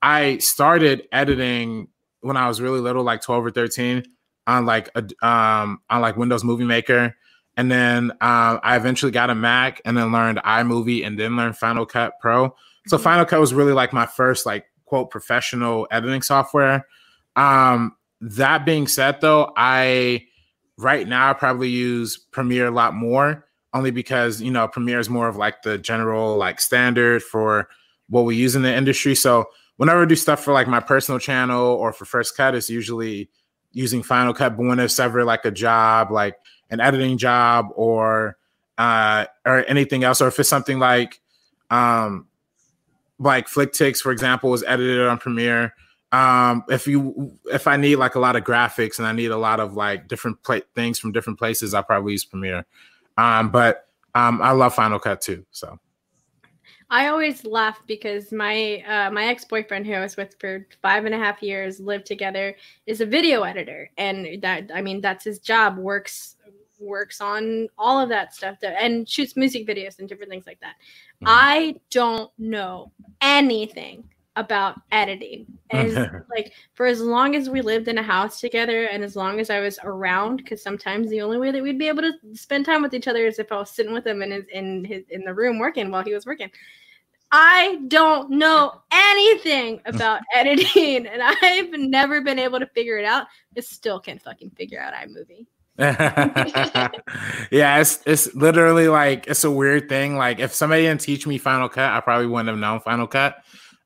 I started editing when I was really little, like twelve or thirteen, on like a, um on like Windows Movie Maker, and then um, I eventually got a Mac, and then learned iMovie, and then learned Final Cut Pro. So Final Cut was really like my first like quote professional editing software. Um, that being said, though, I right now I probably use Premiere a lot more, only because you know Premiere is more of like the general like standard for what we use in the industry. So whenever I do stuff for like my personal channel or for First Cut, it's usually using Final Cut. But when there's ever like a job, like an editing job or uh, or anything else, or if it's something like um, like FlickTix, for example, was edited on Premiere. Um, if you if I need like a lot of graphics and I need a lot of like different pla- things from different places, I probably use Premiere. Um, but um, I love Final Cut too. So I always laugh because my uh, my ex-boyfriend who I was with for five and a half years, lived together, is a video editor, and that I mean that's his job. Works works on all of that stuff that, and shoots music videos and different things like that. Mm. I don't know anything about editing. As, like for as long as we lived in a house together and as long as I was around, because sometimes the only way that we'd be able to spend time with each other is if I was sitting with him in his in his in the room working while he was working. I don't know anything about editing, and I've never been able to figure it out. I still can't fucking figure out iMovie. Yeah, it's it's literally like it's a weird thing. Like if somebody didn't teach me Final Cut, I probably wouldn't have known Final Cut.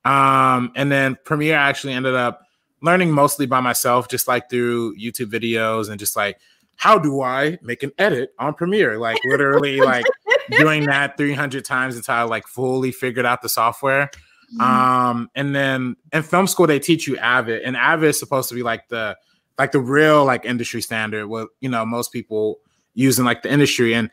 Um, and then Premiere, I actually ended up learning mostly by myself, just like through YouTube videos and just like, how do I make an edit on Premiere? Like literally like doing that three hundred times until I like fully figured out the software. Mm-hmm. Um, and then in film school, they teach you Avid, and Avid is supposed to be like the, like the real like industry standard with, you know, most people using like the industry. And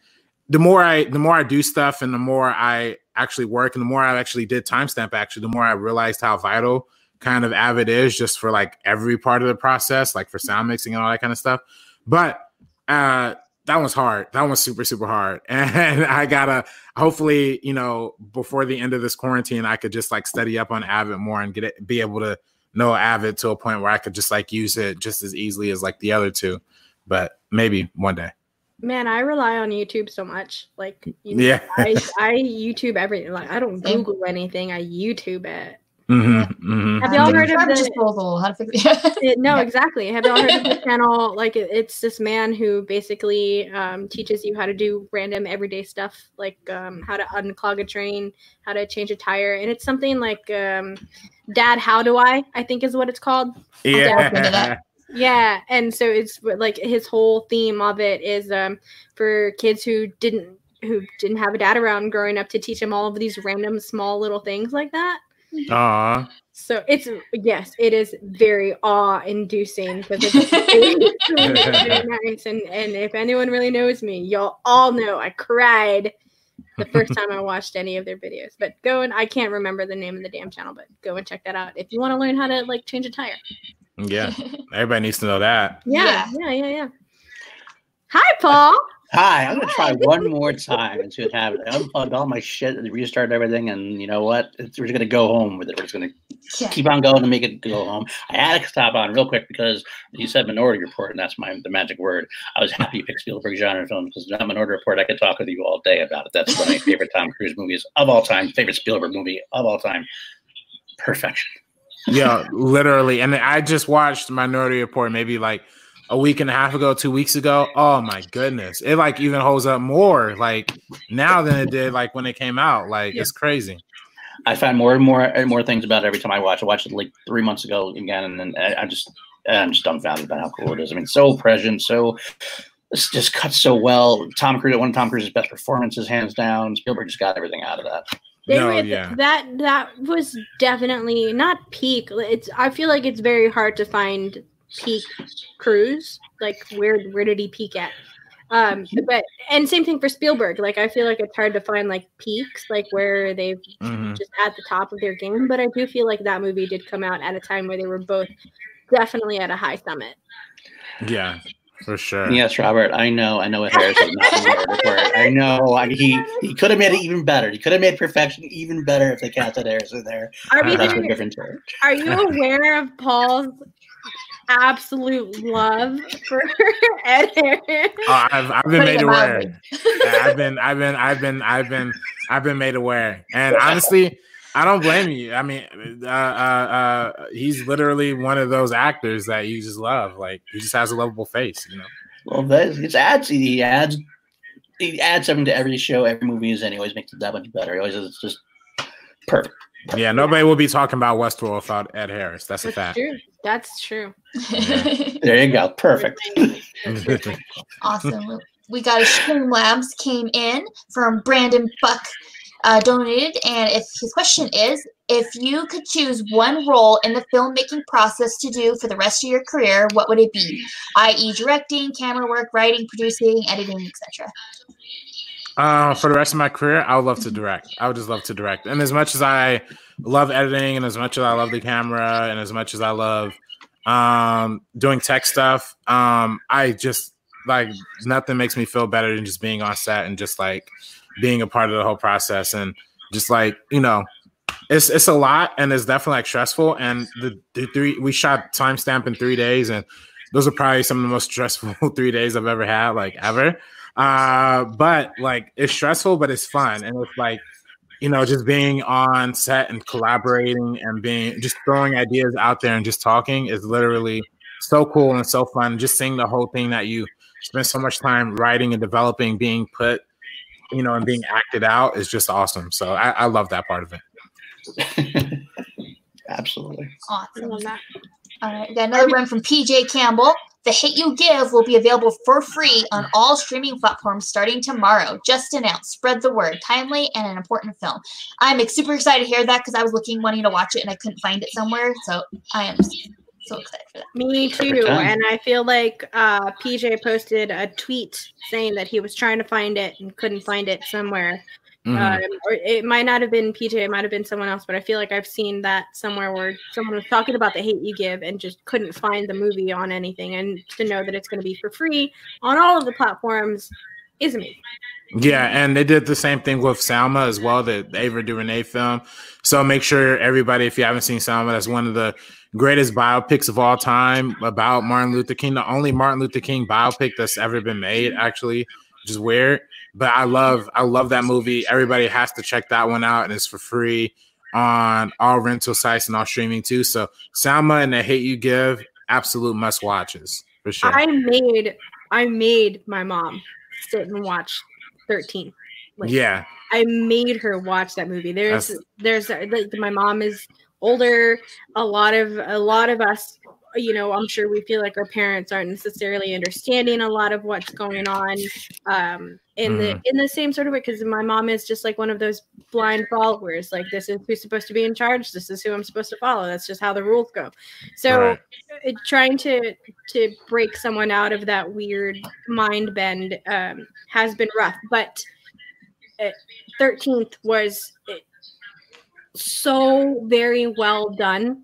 the more I, the more I do stuff and the more I actually work and the more I actually did Timestamp, actually, the more I realized how vital kind of Avid is just for like every part of the process, like for sound mixing and all that kind of stuff. But uh, that one's hard. That one's super, super hard. And I gotta, hopefully, you know, before the end of this quarantine, I could just like study up on Avid more and get it, be able to know Avid to a point where I could just like use it just as easily as like the other two, but maybe one day. Man, I rely on YouTube so much. Like, you know, yeah, I, I YouTube everything. Like, I don't Google anything. I YouTube it. Mm-hmm, mm-hmm. Have y'all um, heard of the disposal? How to fix it? it no, yeah. Exactly. Have y'all heard of the channel? Like, it, it's this man who basically um, teaches you how to do random everyday stuff, like um, how to unclog a drain, how to change a tire, and it's something like um, "Dad, How Do I?" I think is what it's called. Yeah. Yeah, and so it's like his whole theme of it is um for kids who didn't who didn't have a dad around growing up to teach them all of these random small little things like that. Ah. So it's yes, it is very awe-inducing, but it's really, really nice. And and if anyone really knows me, y'all all know I cried the first time I watched any of their videos. But go and I can't remember the name of the damn channel, but go and check that out if you want to learn how to like change a tire. Yeah, everybody needs to know that. Yeah, yeah, yeah, yeah. Hi, Paul. Hi, I'm going to try one more time and see what happens. I unplugged all my shit and restarted everything, and you know what? It's, we're just going to go home with it. We're just going to yeah. keep on going and make it go home. I had to stop on real quick because you said Minority Report, and that's my the magic word. I was happy you picked Spielberg genre films because without Minority Report, I could talk with you all day about it. That's one of my favorite Tom Cruise movies of all time, favorite Spielberg movie of all time. Perfection. Yeah, literally. And I just watched Minority Report maybe like a week and a half ago, two weeks ago. Oh my goodness. It like even holds up more like now than it did like when it came out. Like yeah. It's crazy. I find more and more and more things about it every time I watch. I watched it like three months ago again, and then I, I just I'm just dumbfounded about how cool it is. I mean, so prescient, so it's just cuts so well. Tom Cruise, one of Tom Cruise's best performances, hands down. Spielberg just got everything out of that. They no, were, yeah. That that was definitely not peak. It's I feel like it's very hard to find peak Cruise. Like where where did he peak at? Um, but and same thing for Spielberg. Like I feel like it's hard to find like peaks, like where they've mm-hmm. just at the top of their game. But I do feel like that movie did come out at a time where they were both definitely at a high summit. Yeah. For sure. Yes, Robert. I know. I know what Harris is not Minority Report. I know. I, he he could have made it even better. He could have made Perfection even better if they casted Harris in there. Are, we doing, are you aware of Paul's absolute love for Ed Harris? Uh, I've I've been made aware. I've been I've been I've been I've been I've been made aware. And honestly, I don't blame you. I mean, uh, uh, uh, he's literally one of those actors that you just love. Like, he just has a lovable face, you know. Well, that is, it's adds. He adds. He adds something to every show, every movie. Is anyways makes it that much better. He always is just perfect. Yeah, nobody will be talking about Westworld without Ed Harris. That's a fact. True. That's true. Yeah. There you go. Perfect. Awesome. We got a Stream Labs came in from Brandon Buck, uh, donated, and if his question is, if you could choose one role in the filmmaking process to do for the rest of your career, what would it be? that is, directing, camera work, writing, producing, editing, et cetera. Uh, for the rest of my career, I would love to direct. I would just love to direct. And as much as I love editing, and as much as I love the camera, and as much as I love um, doing tech stuff, um, I just, like, nothing makes me feel better than just being on set and just, like, being a part of the whole process. And just, like, you know, it's it's a lot, and it's definitely, like, stressful. And the, the three we shot Timestamp in three days, and those are probably some of the most stressful three days I've ever had, like, ever. Uh, but like it's stressful, but it's fun. And it's like, you know, just being on set and collaborating and being just throwing ideas out there and just talking is literally so cool and so fun. Just seeing the whole thing that you spend so much time writing and developing, being put, you know, and being acted out is just awesome. So I, I love that part of it. Absolutely. Awesome. All right. We got another one from P J Campbell. The Hate U Give will be available for free on all streaming platforms starting tomorrow. Just announced. Spread the word. Timely and an important film. I'm like, super excited to hear that because I was looking, wanting to watch it, and I couldn't find it somewhere. So I am so excited for that. Me too. And I feel like uh, P J posted a tweet saying that he was trying to find it and couldn't find it somewhere. Mm. Um, or it might not have been P J. It might have been someone else. But I feel like I've seen that somewhere where someone was talking about The Hate U Give and just couldn't find the movie on anything. And to know that it's going to be for free on all of the platforms is amazing. Yeah, and they did the same thing with Selma as well, the Ava DuVernay film. So make sure everybody, if you haven't seen Selma, that's one of the greatest biopics of all time about Martin Luther King. The only Martin Luther King biopic that's ever been made, actually, which is weird. But I love I love that movie. Everybody has to check that one out, and it's for free on all rental sites and all streaming too. So Selma and The Hate U Give, absolute must watches for sure. I made I made my mom sit and watch thirteen. Like, yeah, I made her watch that movie. There's That's, there's like, my mom is older. A lot of a lot of us, you know, I'm sure we feel like our parents aren't necessarily understanding a lot of what's going on um, in mm. the in the same sort of way, because my mom is just like one of those blind followers. Like, this is who's supposed to be in charge. This is who I'm supposed to follow. That's just how the rules go. So right. it, trying to to break someone out of that weird mind bend um, has been rough. But uh, thirteenth was so very well done.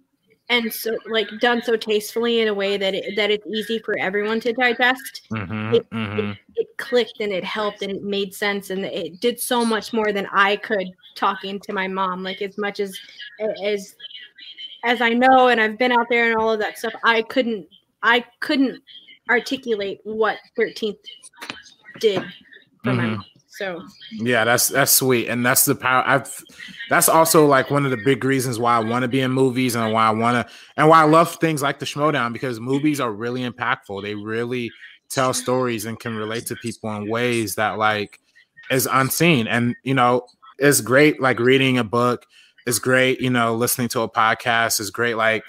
And so, like, done so tastefully in a way that it, that it's easy for everyone to digest. Mm-hmm, it, mm-hmm. It, it clicked and it helped and it made sense and it did so much more than I could talking to my mom. Like, as much as as as I know and I've been out there and all of that stuff, I couldn't I couldn't articulate what thirteenth did for mm-hmm. my mom. So yeah, that's that's sweet, and that's the power. I've that's also like one of the big reasons why I want to be in movies and why I want to and why I love things like the Schmoedown, because movies are really impactful. They really tell stories and can relate to people in ways that like is unseen. And you know, it's great like reading a book. It's great, you know, listening to a podcast. It's great, like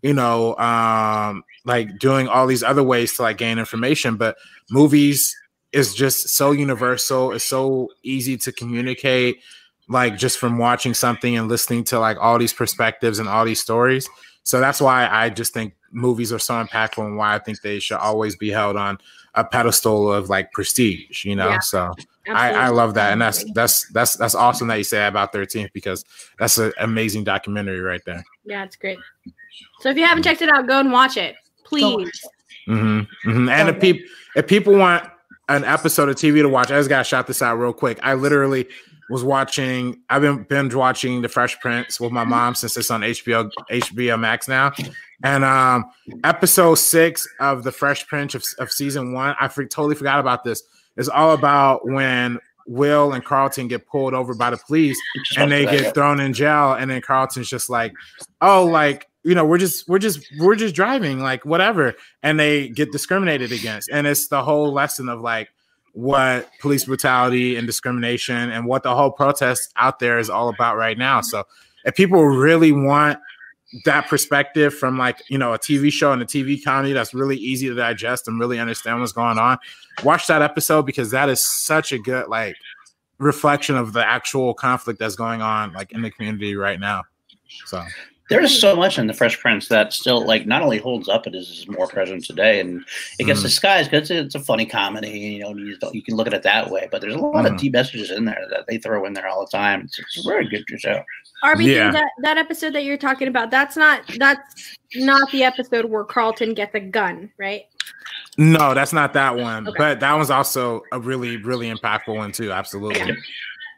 you know, um, like doing all these other ways to like gain information. But movies. It's just so universal. It's so easy to communicate, like just from watching something and listening to like all these perspectives and all these stories. So that's why I just think movies are so impactful and why I think they should always be held on a pedestal of like prestige, you know? Yeah, so I, I love that. And that's, that's, that's, that's awesome that you say about thirteenth, because that's an amazing documentary right there. Yeah, it's great. So if you haven't checked it out, go and watch it, please. Mm-hmm. Mm-hmm. And if people, if people want an episode of T V to watch. I just gotta shout this out real quick. I literally was watching. I've been binge watching The Fresh Prince with my mom since it's on H B O H B O Max now. And um, episode six of The Fresh Prince of, of season one, I for, totally forgot about this. It's all about when Will and Carlton get pulled over by the police and they get thrown in jail. And then Carlton's just like, "Oh, like." You know, we're just we're just we're just driving like whatever, and they get discriminated against. And it's the whole lesson of like what police brutality and discrimination and what the whole protest out there is all about right now. So if people really want that perspective from, like, you know, a T V show and a T V comedy that's really easy to digest and really understand what's going on, watch that episode, because that is such a good, like, reflection of the actual conflict that's going on, like, in the community right now. So there is so much in the Fresh Prince that still, like, not only holds up, it is more present today, and it gets mm. disguised because it's a funny comedy. You know, you, you can look at it that way, but there's a lot mm. of deep messages in there that they throw in there all the time. It's, it's a very good show. R B, yeah. that, that episode that you're talking about, that's not that's not the episode where Carlton gets a gun, right? No, that's not that one. Okay. But that one's also a really, really impactful one too. Absolutely. Yeah.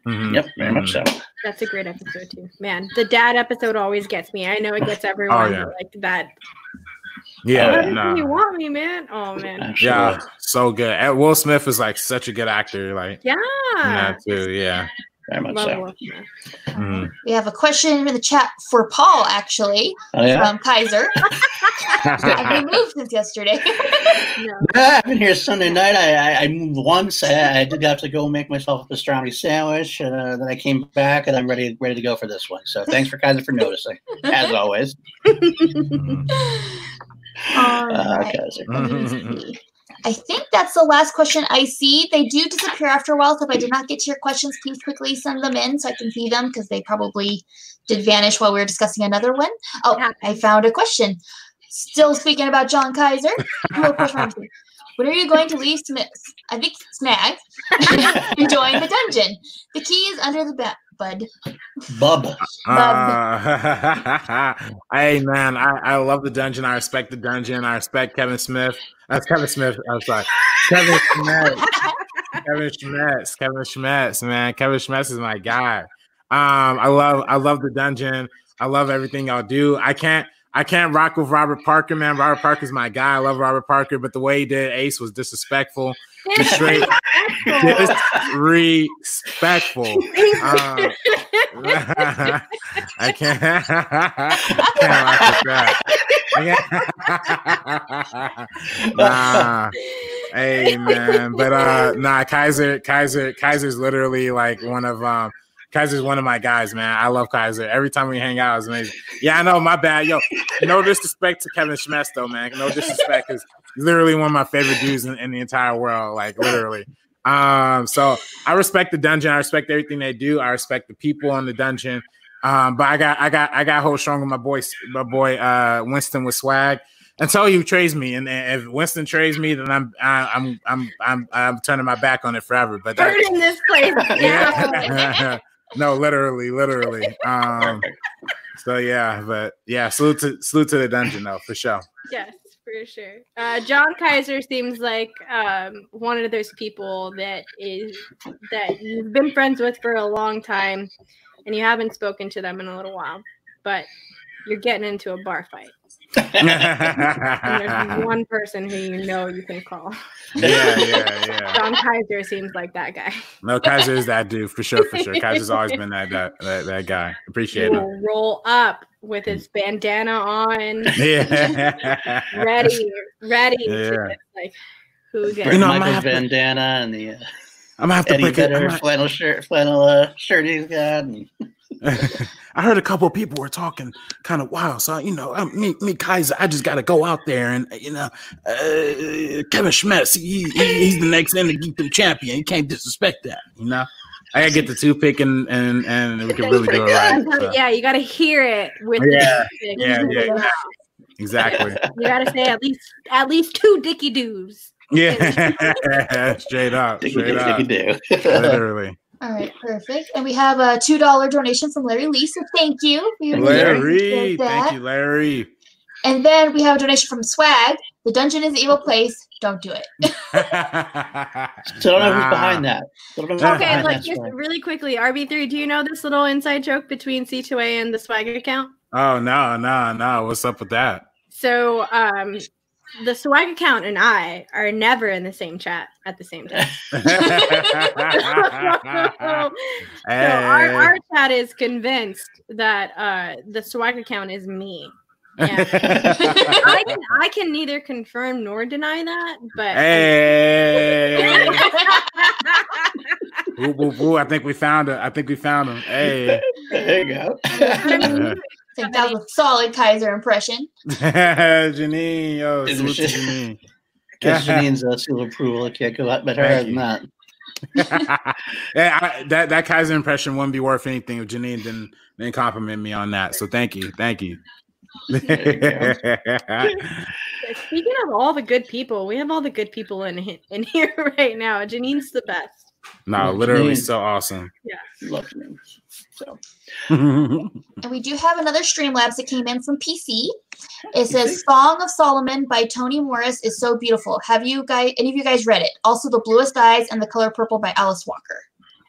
Mm-hmm. Yep, very mm-hmm. much so. That's a great episode too, man. The dad episode always gets me. I know it gets everyone oh, yeah. like that. Yeah, oh, nah. You want me, man? Oh man. Yeah, so good. And Will Smith is like such a good actor. Like, yeah, that too. Yeah, very much so. Mm-hmm. We have a question in the chat for Paul, actually, oh, yeah? from Kaiser. I've been moved since yesterday. no. I've been here Sunday night. I, I, I moved once. I, I did have to go make myself a pastrami sandwich. Uh, then I came back, and I'm ready ready to go for this one. So thanks for Kaiser for noticing, as always. All uh, right. Kaiser. I think that's the last question I see. They do disappear after a while, so if I did not get to your questions, please quickly send them in so I can see them, because they probably did vanish while we were discussing another one. Oh, I found a question. Still speaking about John Kaiser. When are you going to leave Smith, I think Snag, and join the dungeon? The key is under the bed. Bud. Bub. Bub. Uh, hey, man, I, I love the dungeon. I respect the dungeon. I respect Kevin Smith. That's Kevin Smith. I'm sorry. Kevin Schmetz. Kevin Schmetz. Kevin Schmetz, man. Kevin Schmetz is my guy. Um, I love I love the dungeon. I love everything y'all do. I can't I can't rock with Robert Parker, man. Robert Parker's my guy. I love Robert Parker, but the way he did Ace was disrespectful. Straight disrespectful. Um, I can't. I can't rock with that. I can't. Nah. Hey, man. But uh, nah, Kaiser, Kaiser, Kaiser's literally like one of um. Kaiser's one of my guys, man. I love Kaiser. Every time we hang out, it's amazing. Yeah, I know. My bad. Yo, no disrespect to Kevin Schmetz, though, man. No disrespect, because he's literally one of my favorite dudes in, in the entire world, like, literally. Um, so I respect the dungeon. I respect everything they do. I respect the people on the dungeon. Um, but I got I got, I got hold strong with my boy, my boy uh, Winston with swag. Until he trades me, and, and if Winston trades me, then I'm I, I'm I'm I'm I'm turning my back on it forever. But that, burn in this place. Yeah. No, literally, literally. Um, so yeah, but yeah, salute to salute to the dungeon though, for sure. Yes, for sure. Uh, John Kaiser seems like um, one of those people that is that you've been friends with for a long time, and you haven't spoken to them in a little while, but you're getting into a bar fight. And there's one person who you know you can call. Yeah, yeah, yeah. John Kaiser seems like that guy. No, Kaiser is that dude for sure, for sure. Kaiser's always been that that that, that guy. Appreciate it. Roll up with his bandana on. Yeah. ready, ready. Yeah. To, like, who gets? You know, Michael's bandana to, and the. Uh, I'm gonna have to pick it. Might... Flannel shirt, flannel uh, shirt he's got. And... I heard a couple of people were talking kind of wild, so you know, I, me, me Kaiser, I just got to go out there, and you know, uh, Kevin Schmetz, he, he, he's the next N G two champion. You can't disrespect that, you know. I gotta get the two pick, and and and we can really do it right. So. Yeah, you gotta hear it with. Yeah, the yeah, yeah, yeah, exactly. You gotta say at least at least two Dicky doos. Yeah, straight up, Dicky straight up, Dicky do, literally. All right, perfect. And we have a two dollar donation from Larry Lee, so thank you. Larry, thank you, Larry. And then we have a donation from Swag. The dungeon is an evil place. Don't do it. Still don't know who's behind that. Okay, like just really quickly, R B three, do you know this little inside joke between C two A and the Swag account? Oh, no, no, no. What's up with that? So um, the Swag account and I are never in the same chat at the same time. so hey. our, our chat is convinced that uh, the Swag account is me. Yeah. I, can, I can neither confirm nor deny that, but hey. Ooh, ooh, ooh, I think we found it. I think we found him. Hey. There you go. I think that was a solid Kaiser impression. Janine, yo, salute to Janine. Because Janine's uh, seal approval, I can't go out better than that. Yeah, I, that that Kaiser impression wouldn't be worth anything if Janine didn't didn't compliment me on that. So thank you, thank you. you Speaking of all the good people, we have all the good people in in here right now. Janine's the best. No, literally, Janine. So awesome. Yeah, love Janine. So, and we do have another Streamlabs that came in from P C. It says "Song of Solomon" by Toni Morris is so beautiful. Have you guys, any of you guys, read it? Also, "The Bluest Eyes" and "The Color Purple" by Alice Walker.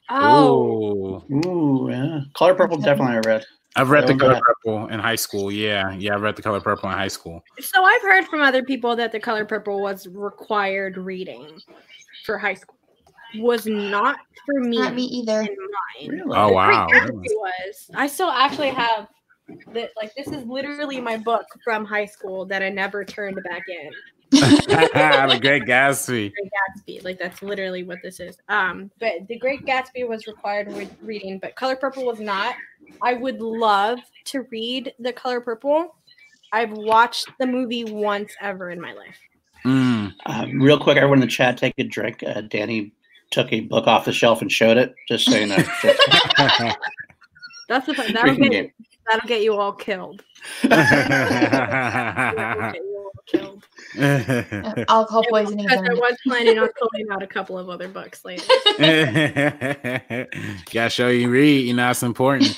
Oh, ooh, yeah. Color Purple, definitely I read. I've read The Color Purple in high school. Yeah, yeah, I read The Color Purple in high school. So I've heard from other people that The Color Purple was required reading for high school. Was not for me. Not me either. In mine. Really? Oh wow! Was. I still actually have that. Like this is literally my book from high school that I never turned back in. The Great Gatsby. Great Gatsby. Like that's literally what this is. Um, but The Great Gatsby was required with reading, but Color Purple was not. I would love to read The Color Purple. I've watched the movie once ever in my life. Mm. Um, real quick, everyone in the chat, take a drink. Uh, Danny took a book off the shelf and showed it, just so you know. That's the fun. That'll get, that'll get you all killed. you all killed. Alcohol poisoning. I was planning on pulling out a couple of other books later. Gotta show you read, you know, it's important.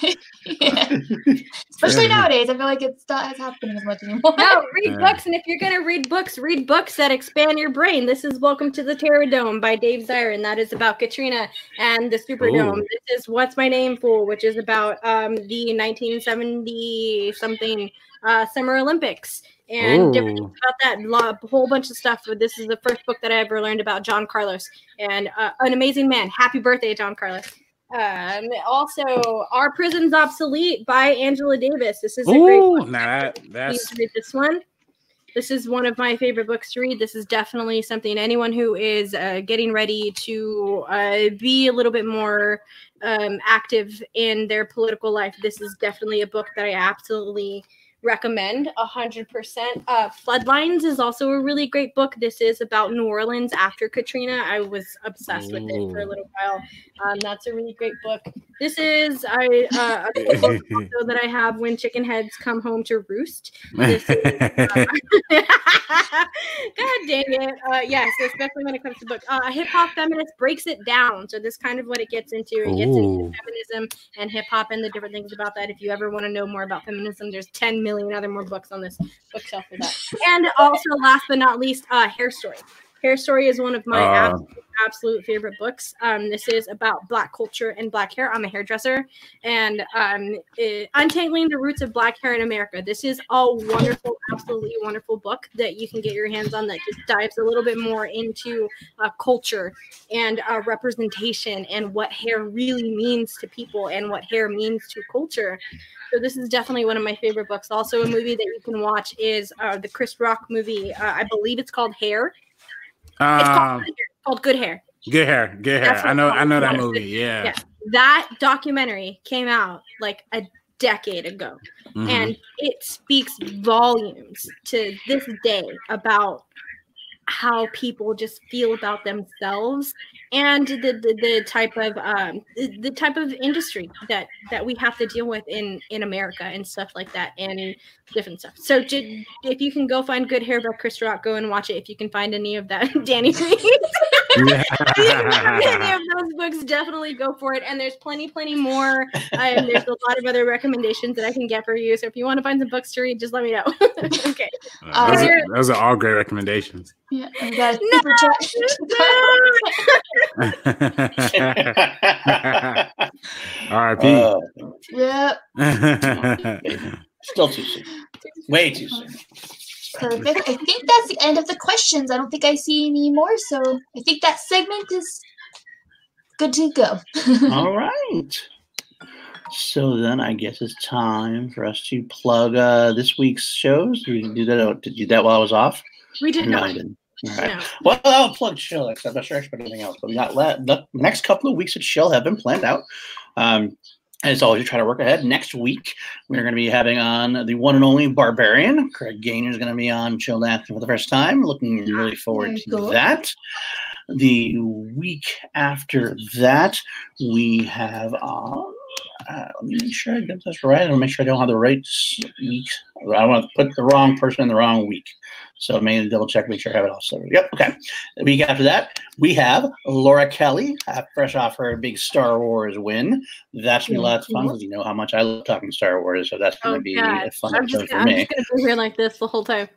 Yeah. Especially nowadays, I feel like it's not as happening as much anymore. No, read books, and if you're gonna read books, read books that expand your brain. This is Welcome to the Terror Dome by Dave Zirin. That is about Katrina and the Superdome. Ooh. This is What's My Name For, which is about um, the nineteen seventy something uh, Summer Olympics and different things about that. Love, a whole bunch of stuff. But this is the first book that I ever learned about John Carlos and uh, an amazing man. Happy birthday, John Carlos. Um, also, Our Prison's Obsolete by Angela Davis. This is a Ooh, great one. Nah, that, that's... Please read this one. This is one of my favorite books to read. This is definitely something anyone who is uh, getting ready to uh, be a little bit more um, active in their political life. This is definitely a book that I absolutely recommend one hundred percent. Uh, Floodlines is also a really great book. This is about New Orleans after Katrina. I was obsessed Ooh. with it for a little while. Um, that's a really great book. This is I, uh, a book also that I have, When Chicken Heads Come Home to Roost. This is, uh, God dang it. Uh, yes, especially when it comes to books. Uh, Hip Hop Feminist breaks it down. So this is kind of what it gets into. It gets Ooh. into feminism and hip hop and the different things about that. If you ever want to know more about feminism, there's ten million and other more books on this bookshelf for that. And also, last but not least, uh, Hair Story. Hair Story is one of my uh, absolute, absolute favorite books. Um, this is about Black culture and Black hair. I'm a hairdresser. And um, it, Untangling the Roots of Black Hair in America. This is a wonderful, absolutely wonderful book that you can get your hands on that just dives a little bit more into uh, culture and uh, representation and what hair really means to people and what hair means to culture. So this is definitely one of my favorite books. Also, a movie that you can watch is uh, the Chris Rock movie. Uh, I believe it's called Hair. Um, it's called, it's called Good Hair. Good Hair. Good Hair. I know. I know that movie. Yeah. yeah. That documentary came out like a decade ago, mm-hmm. and it speaks volumes to this day about how people just feel about themselves and the the, the type of um the, the type of industry that that we have to deal with in in America and stuff like that and different stuff. So to, if you can go find Good Hair by Chris Rock, go and watch it. If you can find any of that, Danny Green. Yeah. Any of those books, definitely go for it. And there's plenty, plenty more. Um, there's a lot of other recommendations that I can get for you. So if you want to find some books to read, just let me know. Okay. Uh, those, are, those are all great recommendations. Yeah. You guys, super chat. R I P. Uh, yeah. Still too soon. Way too soon. Perfect. I think that's the end of the questions. I don't think I see any more, so I think that segment is good to go. All right. So then I guess it's time for us to plug uh, this week's shows. Did we do that? Did you do that while I was off? We did no, not. I didn't. All right. No. Well, I'll plug Shell. I'm not sure I should put anything else. But we got la- the next couple of weeks at Shell have been planned out. Um, As always, we try to work ahead. Next week, we're going to be having on the one and only Barbarian. Craig Gaynor is going to be on Chilled Action for the first time. Looking really forward to that. The week after that, we have on. Uh, let me make sure I get this right. I want to make sure I don't have the right week. I want to put the wrong person in the wrong week. So maybe double check, make sure I have it all set. Yep, okay. The week after that, we have Laura Kelly, fresh off her big Star Wars win. That's going to be lots of fun because you know how much I love talking Star Wars, so that's going to oh, be God. a fun I'm episode just, for I'm me. I'm just going to be here like this the whole time.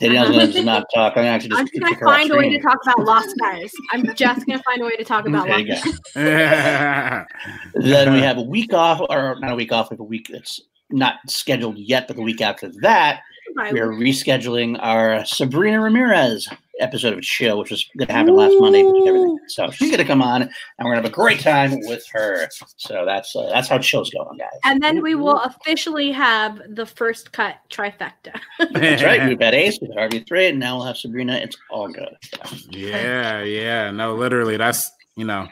Danielle's going to not talk. I'm, actually just I'm just going to find a way to talk about Lost Guys. I'm just going to find a way to talk about Lost Guys. Then we have a week off, or not a week off, we have a week that's not scheduled yet, but the week after that, we're rescheduling our Sabrina Ramirez episode of Chill, which was going to happen last Monday. But everything. So she's going to come on, and we're going to have a great time with her. So that's uh, that's how Chill's going, guys. And then we will officially have the First Cut trifecta. That's right. We've had Ace, we've had R B three, and now we'll have Sabrina. It's all good. So. Yeah, yeah. No, literally, that's, you know,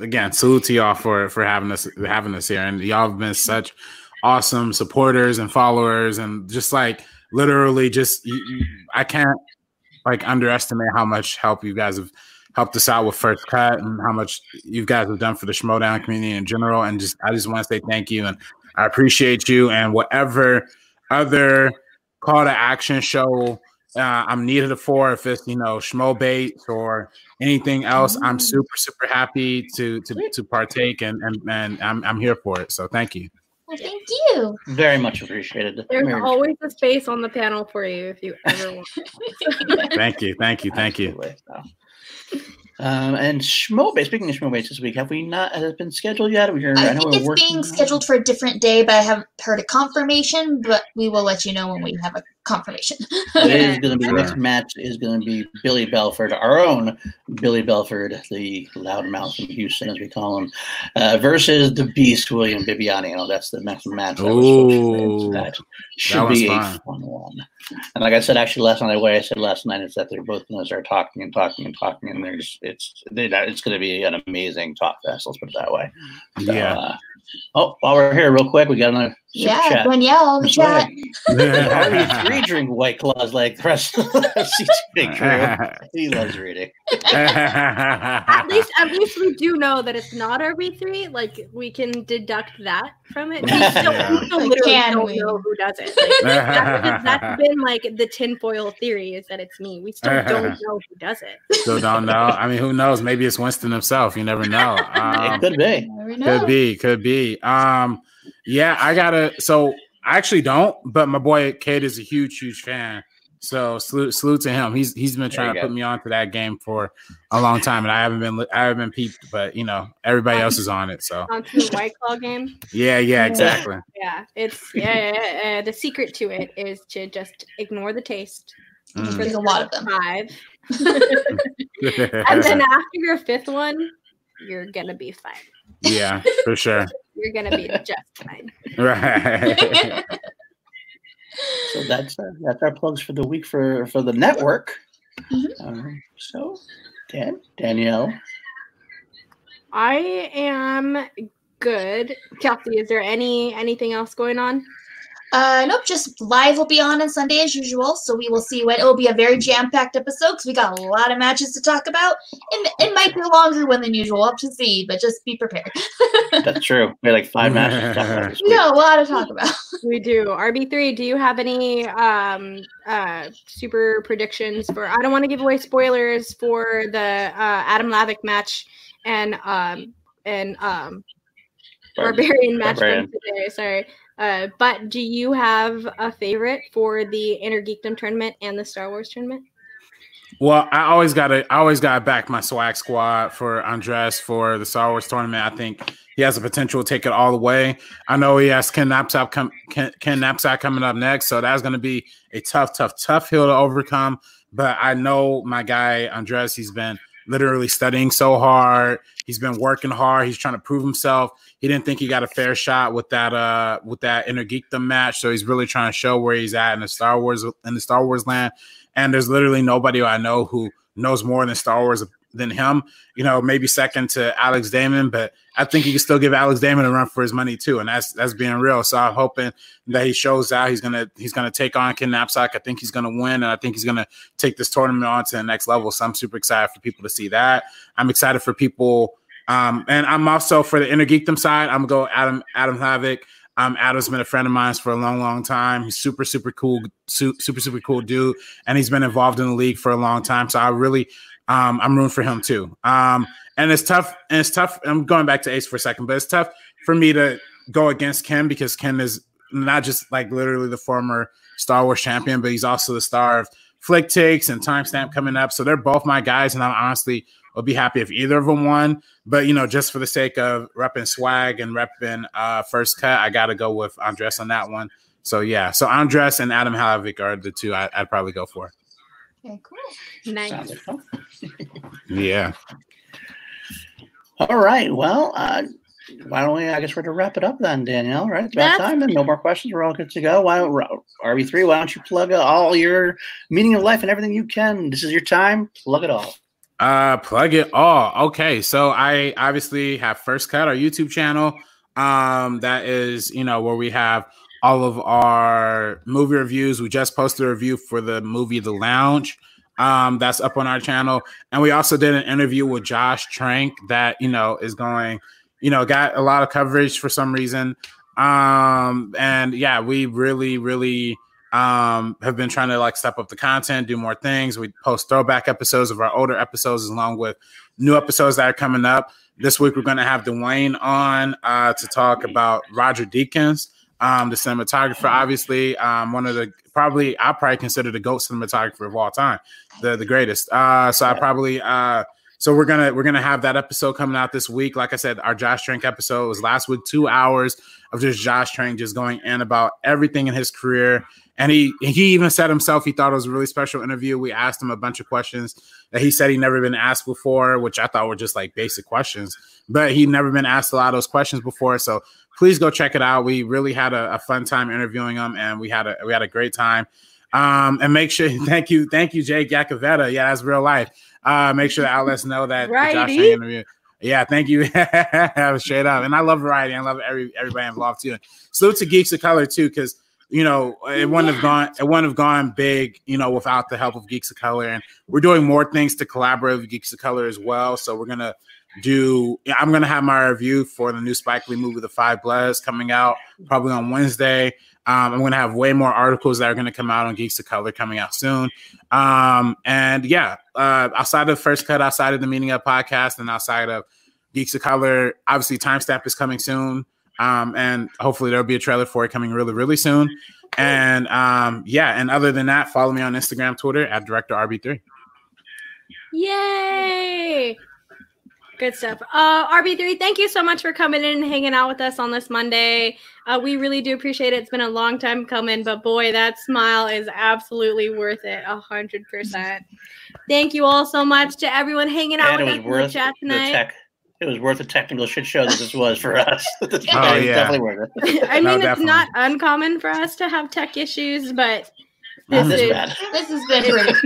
again, salute to y'all for, for having us, having us here. And y'all have been such awesome supporters and followers and just like, literally just you, you, I can't like underestimate how much help you guys have helped us out with First Cut and how much you guys have done for the Schmoedown community in general. And just I just want to say thank you and I appreciate you and whatever other call to action show uh, I'm needed for, if it's, you know, Schmo Baits or anything else, I'm super, super happy to to to partake and and, and I'm I'm here for it. So thank you. Thank you. Very much appreciated. There's Very always much. a space on the panel for you if you ever want. Thank you. Thank you. Thank Absolutely. you. Um, and Schmo Baits, speaking of Schmo Baits this week, have we not, has it been scheduled yet? We are, I, I know think we're it's working being on. scheduled for a different day, but I haven't heard a confirmation, but we will let you know when we have a confirmation. It is going to be, the next match is going to be Billy Belford, our own Billy Belford, the loudmouth from Houston, as we call him, uh, versus the Beast, William Bibiani. Oh, that's the next match. That Ooh, that should that be fun. a fun one. And like I said, actually, last night, what I said last night is that they're both going to start talking and talking and talking, and there's it's they, it's going to be an amazing talk fest. Let's put it that way. So, yeah. Uh, Oh, while we're here, real quick, we got another yeah, chat. Danielle, the chat. Yeah. Three drink White Claws like the rest of the F C T big crew. He loves reading. At least, at least we do know that it's not R B three. Like we can deduct that from it. We still, yeah. we still like, literally don't we? know who does it. Like, that's, that's been like the tinfoil theory is that it's me. We still don't know who does it. Still don't know. I mean, who knows? Maybe it's Winston himself. You never know. Um, it could be. Could be. Could be. Um, yeah, I gotta. So I actually don't, but my boy Kate is a huge, huge fan. So salute, salute to him. He's he's been trying to go. put me on to that game for a long time, and I haven't been I haven't been peeped. But you know, everybody else is on it. So on to the White Claw game. Yeah, yeah, exactly. Yeah, it's yeah, yeah, yeah. The secret to it is to just ignore the taste. Mm. There's a lot of them. Five, and then after your fifth one, you're gonna be fine. Yeah, for sure. You're gonna be just fine. Right. So that's uh, that's our plugs for the week for, for the network. Mm-hmm. Um, so, Dan, Danielle, I am good. Kelsey, is there any anything else going on? Uh, nope, just live will be on on Sunday as usual, so we will see when. It will be a very jam-packed episode because we got a lot of matches to talk about. And it might be longer one than usual, up to see, but just be prepared. That's true. We have like five matches to talk about. We got a lot to talk about. We do. R B three, do you have any um, uh, super predictions for? I don't want to give away spoilers for the uh, Adam Lavick match and um, and um, Barbarian match Barbarian. from today. Sorry. Uh, but do you have a favorite for the Intergeekdom tournament and the Star Wars tournament? Well, I always gotta, I always gotta back my swag squad for Andres for the Star Wars tournament. I think he has the potential to take it all the way. I know he has Ken Napzok com- Ken, Ken Napzok coming up next, so that's going to be a tough, tough, tough hill to overcome. But I know my guy Andres. He's been literally studying so hard. He's been working hard. He's trying to prove himself. He didn't think he got a fair shot with that uh with that Intergeekdom match. So he's really trying to show where he's at in the Star Wars in the Star Wars land. And there's literally nobody I know who knows more than Star Wars than him, you know, maybe second to Alex Damon, but I think you can still give Alex Damon a run for his money too. And that's, that's being real. So I'm hoping that he shows out. He's going to, he's going to take on Ken Napzok. I think he's going to win. And I think he's going to take this tournament on to the next level. So I'm super excited for people to see that. I'm excited for people. Um, and I'm also for the inner geekdom side, I'm going to go Adam, Adam Havok. Um, Adam's been a friend of mine for a long, long time. He's super, super cool, su- super, super cool dude. And he's been involved in the league for a long time. So I really, um, I'm rooting for him too. Um, and it's tough and it's tough. I'm going back to Ace for a second, but it's tough for me to go against Ken because Ken is not just like literally the former Star Wars champion, but he's also the star of Flick Takes and Timestamp coming up. So they're both my guys. And I'm honestly, I'll be happy if either of them won. But, you know, just for the sake of repping swag and repping uh, First Cut, I got to go with Andres on that one. So, yeah. So, Andres and Adam Havok are the two I, I'd probably go for. Okay, cool. Nice. Yeah. All right. Well, uh, why don't we, I guess we're to wrap it up then, Danielle, right? It's about That's- time. No more questions. We're all good to go. Why don't R B three, why don't you plug all your meaning of life and everything you can? This is your time. Plug it all. Uh, plug it all. Okay. So I obviously have First Cut, our YouTube channel. Um, that is, you know, where we have all of our movie reviews. We just posted a review for the movie, The Lounge. Um, that's up on our channel. And we also did an interview with Josh Trank that, you know, is going, you know, got a lot of coverage for some reason. Um, and yeah, we really, really, Um, have been trying to like step up the content, do more things. We post throwback episodes of our older episodes along with new episodes that are coming up. This week, we're going to have Dwayne on uh, to talk about Roger Deakins, um, the cinematographer, obviously. Um, one of the probably, I probably consider the GOAT cinematographer of all time, the, the greatest. Uh, so I probably, uh, so we're going to, we're going to have that episode coming out this week. Like I said, our Josh Trank episode was last week, two hours of just Josh Trank just going in about everything in his career. And he he even said himself he thought it was a really special interview. We asked him a bunch of questions that he said he'd never been asked before, which I thought were just like basic questions. But he'd never been asked a lot of those questions before. So please go check it out. We really had a, a fun time interviewing him, and we had a we had a great time. Um, and make sure thank you, thank you, Jake Yakoveta. Yeah, that's real life. Uh, make sure the outlets know that the Josh Trank interview. Yeah, thank you. Straight up. And I love variety. I love every everybody involved too. Salute to Geeks of Color too, because you know, it wouldn't yeah. have gone. It wouldn't have gone big, you know, without the help of Geeks of Color. And we're doing more things to collaborate with Geeks of Color as well. So we're gonna do. I'm gonna have my review for the new Spike Lee movie, The Five Bloods, coming out probably on Wednesday. Um, I'm gonna have way more articles that are gonna come out on Geeks of Color coming out soon. Um, and yeah, uh, outside of First Cut, outside of the Meeting Up podcast, and outside of Geeks of Color, obviously Timestamp is coming soon. Um, and hopefully there'll be a trailer for it coming really, really soon. And um, yeah, and other than that, follow me on Instagram, Twitter at Director R B three. Yay! Good stuff. Uh, R B three, thank you so much for coming in and hanging out with us on this Monday. Uh, we really do appreciate it. It's been a long time coming, but boy, that smile is absolutely worth it, one hundred percent. Thank you all so much to everyone hanging out and with us in the chat tonight. It was worth a technical shit show that this was for us. Oh, yeah. Definitely worth it. I mean, no, it's definitely not uncommon for us to have tech issues, but this, this is bad. This is different.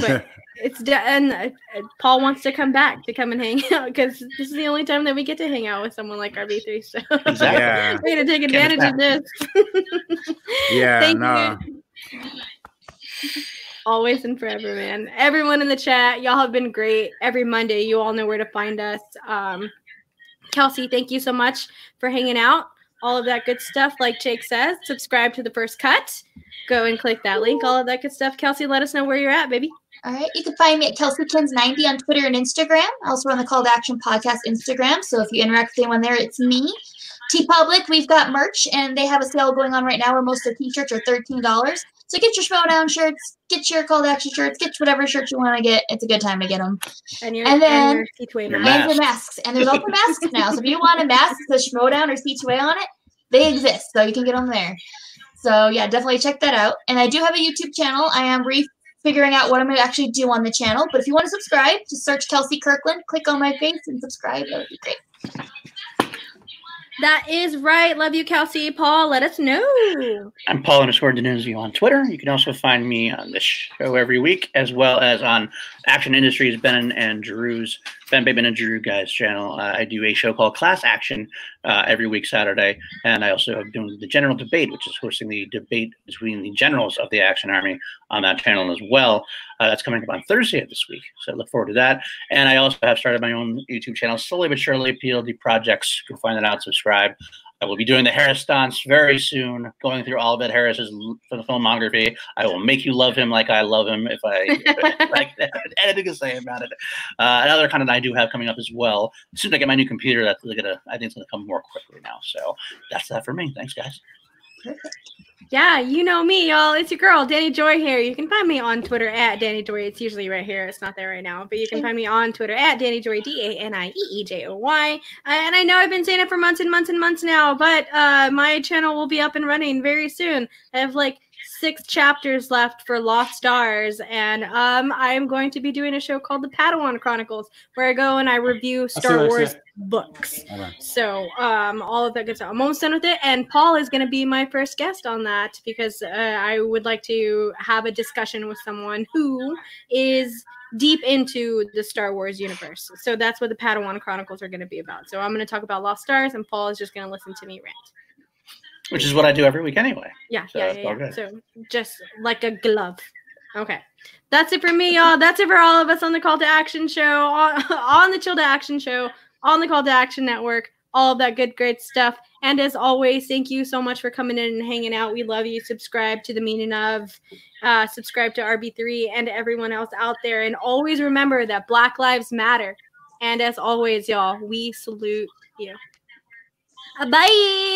But it's de- and uh, Paul wants to come back to come and hang out because this is the only time that we get to hang out with someone like R B three. So exactly. Yeah. We're going to take advantage of this. Yeah. Thank no. you. Always and forever, man. Everyone in the chat, y'all have been great. Every Monday, you all know where to find us. Um, Kelsey, thank you so much for hanging out. All of that good stuff, like Jake says. Subscribe to The First Cut. Go and click that link. All of that good stuff. Kelsey, let us know where you're at, baby. All right. You can find me at Kelsey Kins ninety on Twitter and Instagram. I also run the Call to Action Podcast Instagram, so if you interact with anyone there, it's me. TeePublic, we've got merch, and they have a sale going on right now where most of the T-shirts are thirteen dollars. So get your Schmoedown shirts, get your Call to Action shirts, get whatever shirts you want to get. It's a good time to get them. And, you're, and then and your and the masks. And there's also masks now. So if you want a mask with Schmoedown or C two A on it, they exist. So you can get them there. So yeah, definitely check that out. And I do have a YouTube channel. I am refiguring out what I'm going to actually do on the channel. But if you want to subscribe, just search Kelsey Kirkland, click on my face, and subscribe. That would be great. That is right. Love you, Kelsey. Paul, let us know. I'm Paul underscore DiNunzio on Twitter. You can also find me on this show every week, as well as on Action Industries, Ben and Drew's, Ben Bateman and Drew guys channel. Uh, I do a show called Class Action uh, every week Saturday, and I also have done the General Debate, which is hosting the debate between the generals of the Action Army on that channel as well. Uh, that's coming up on Thursday of this week, so I look forward to that. And I also have started my own YouTube channel, slowly but surely, P L D Projects. You can find that out, subscribe. I will be doing the Harris stunts very soon, going through all of Ed Harris's filmography. I will make you love him like I love him if I like anything to say about it. Uh, another content I do have coming up as well. As soon as I get my new computer, that's gonna, I think it's going to come more quickly now. So that's that for me. Thanks, guys. Yeah, you know me, y'all. It's your girl, Danny Joy here. You can find me on Twitter at Danny Joy. It's usually right here. It's not there right now. But you can find me on Twitter at Danny Joy, D A N I E E J O Y. Uh, and I know I've been saying it for months and months and months now, but uh, my channel will be up and running very soon. I have like six chapters left for Lost Stars, and um, I'm going to be doing a show called The Padawan Chronicles, where I go and I review Star Wars books. Right. So um, all of that good stuff. I'm almost done with it, and Paul is going to be my first guest on that, because uh, I would like to have a discussion with someone who is deep into the Star Wars universe. So that's what The Padawan Chronicles are going to be about. So I'm going to talk about Lost Stars, and Paul is just going to listen to me rant. Which is what I do every week anyway. Yeah, so yeah, yeah. yeah. So just like a glove. Okay. That's it for me, y'all. That's it for all of us on the Call to Action show, on, on the Chill to Action show, on the Call to Action network, all of that good, great stuff. And as always, thank you so much for coming in and hanging out. We love you. Subscribe to The Meaning Of. Uh, subscribe to R B three and everyone else out there. And always remember that Black Lives Matter. And as always, y'all, we salute you. Bye.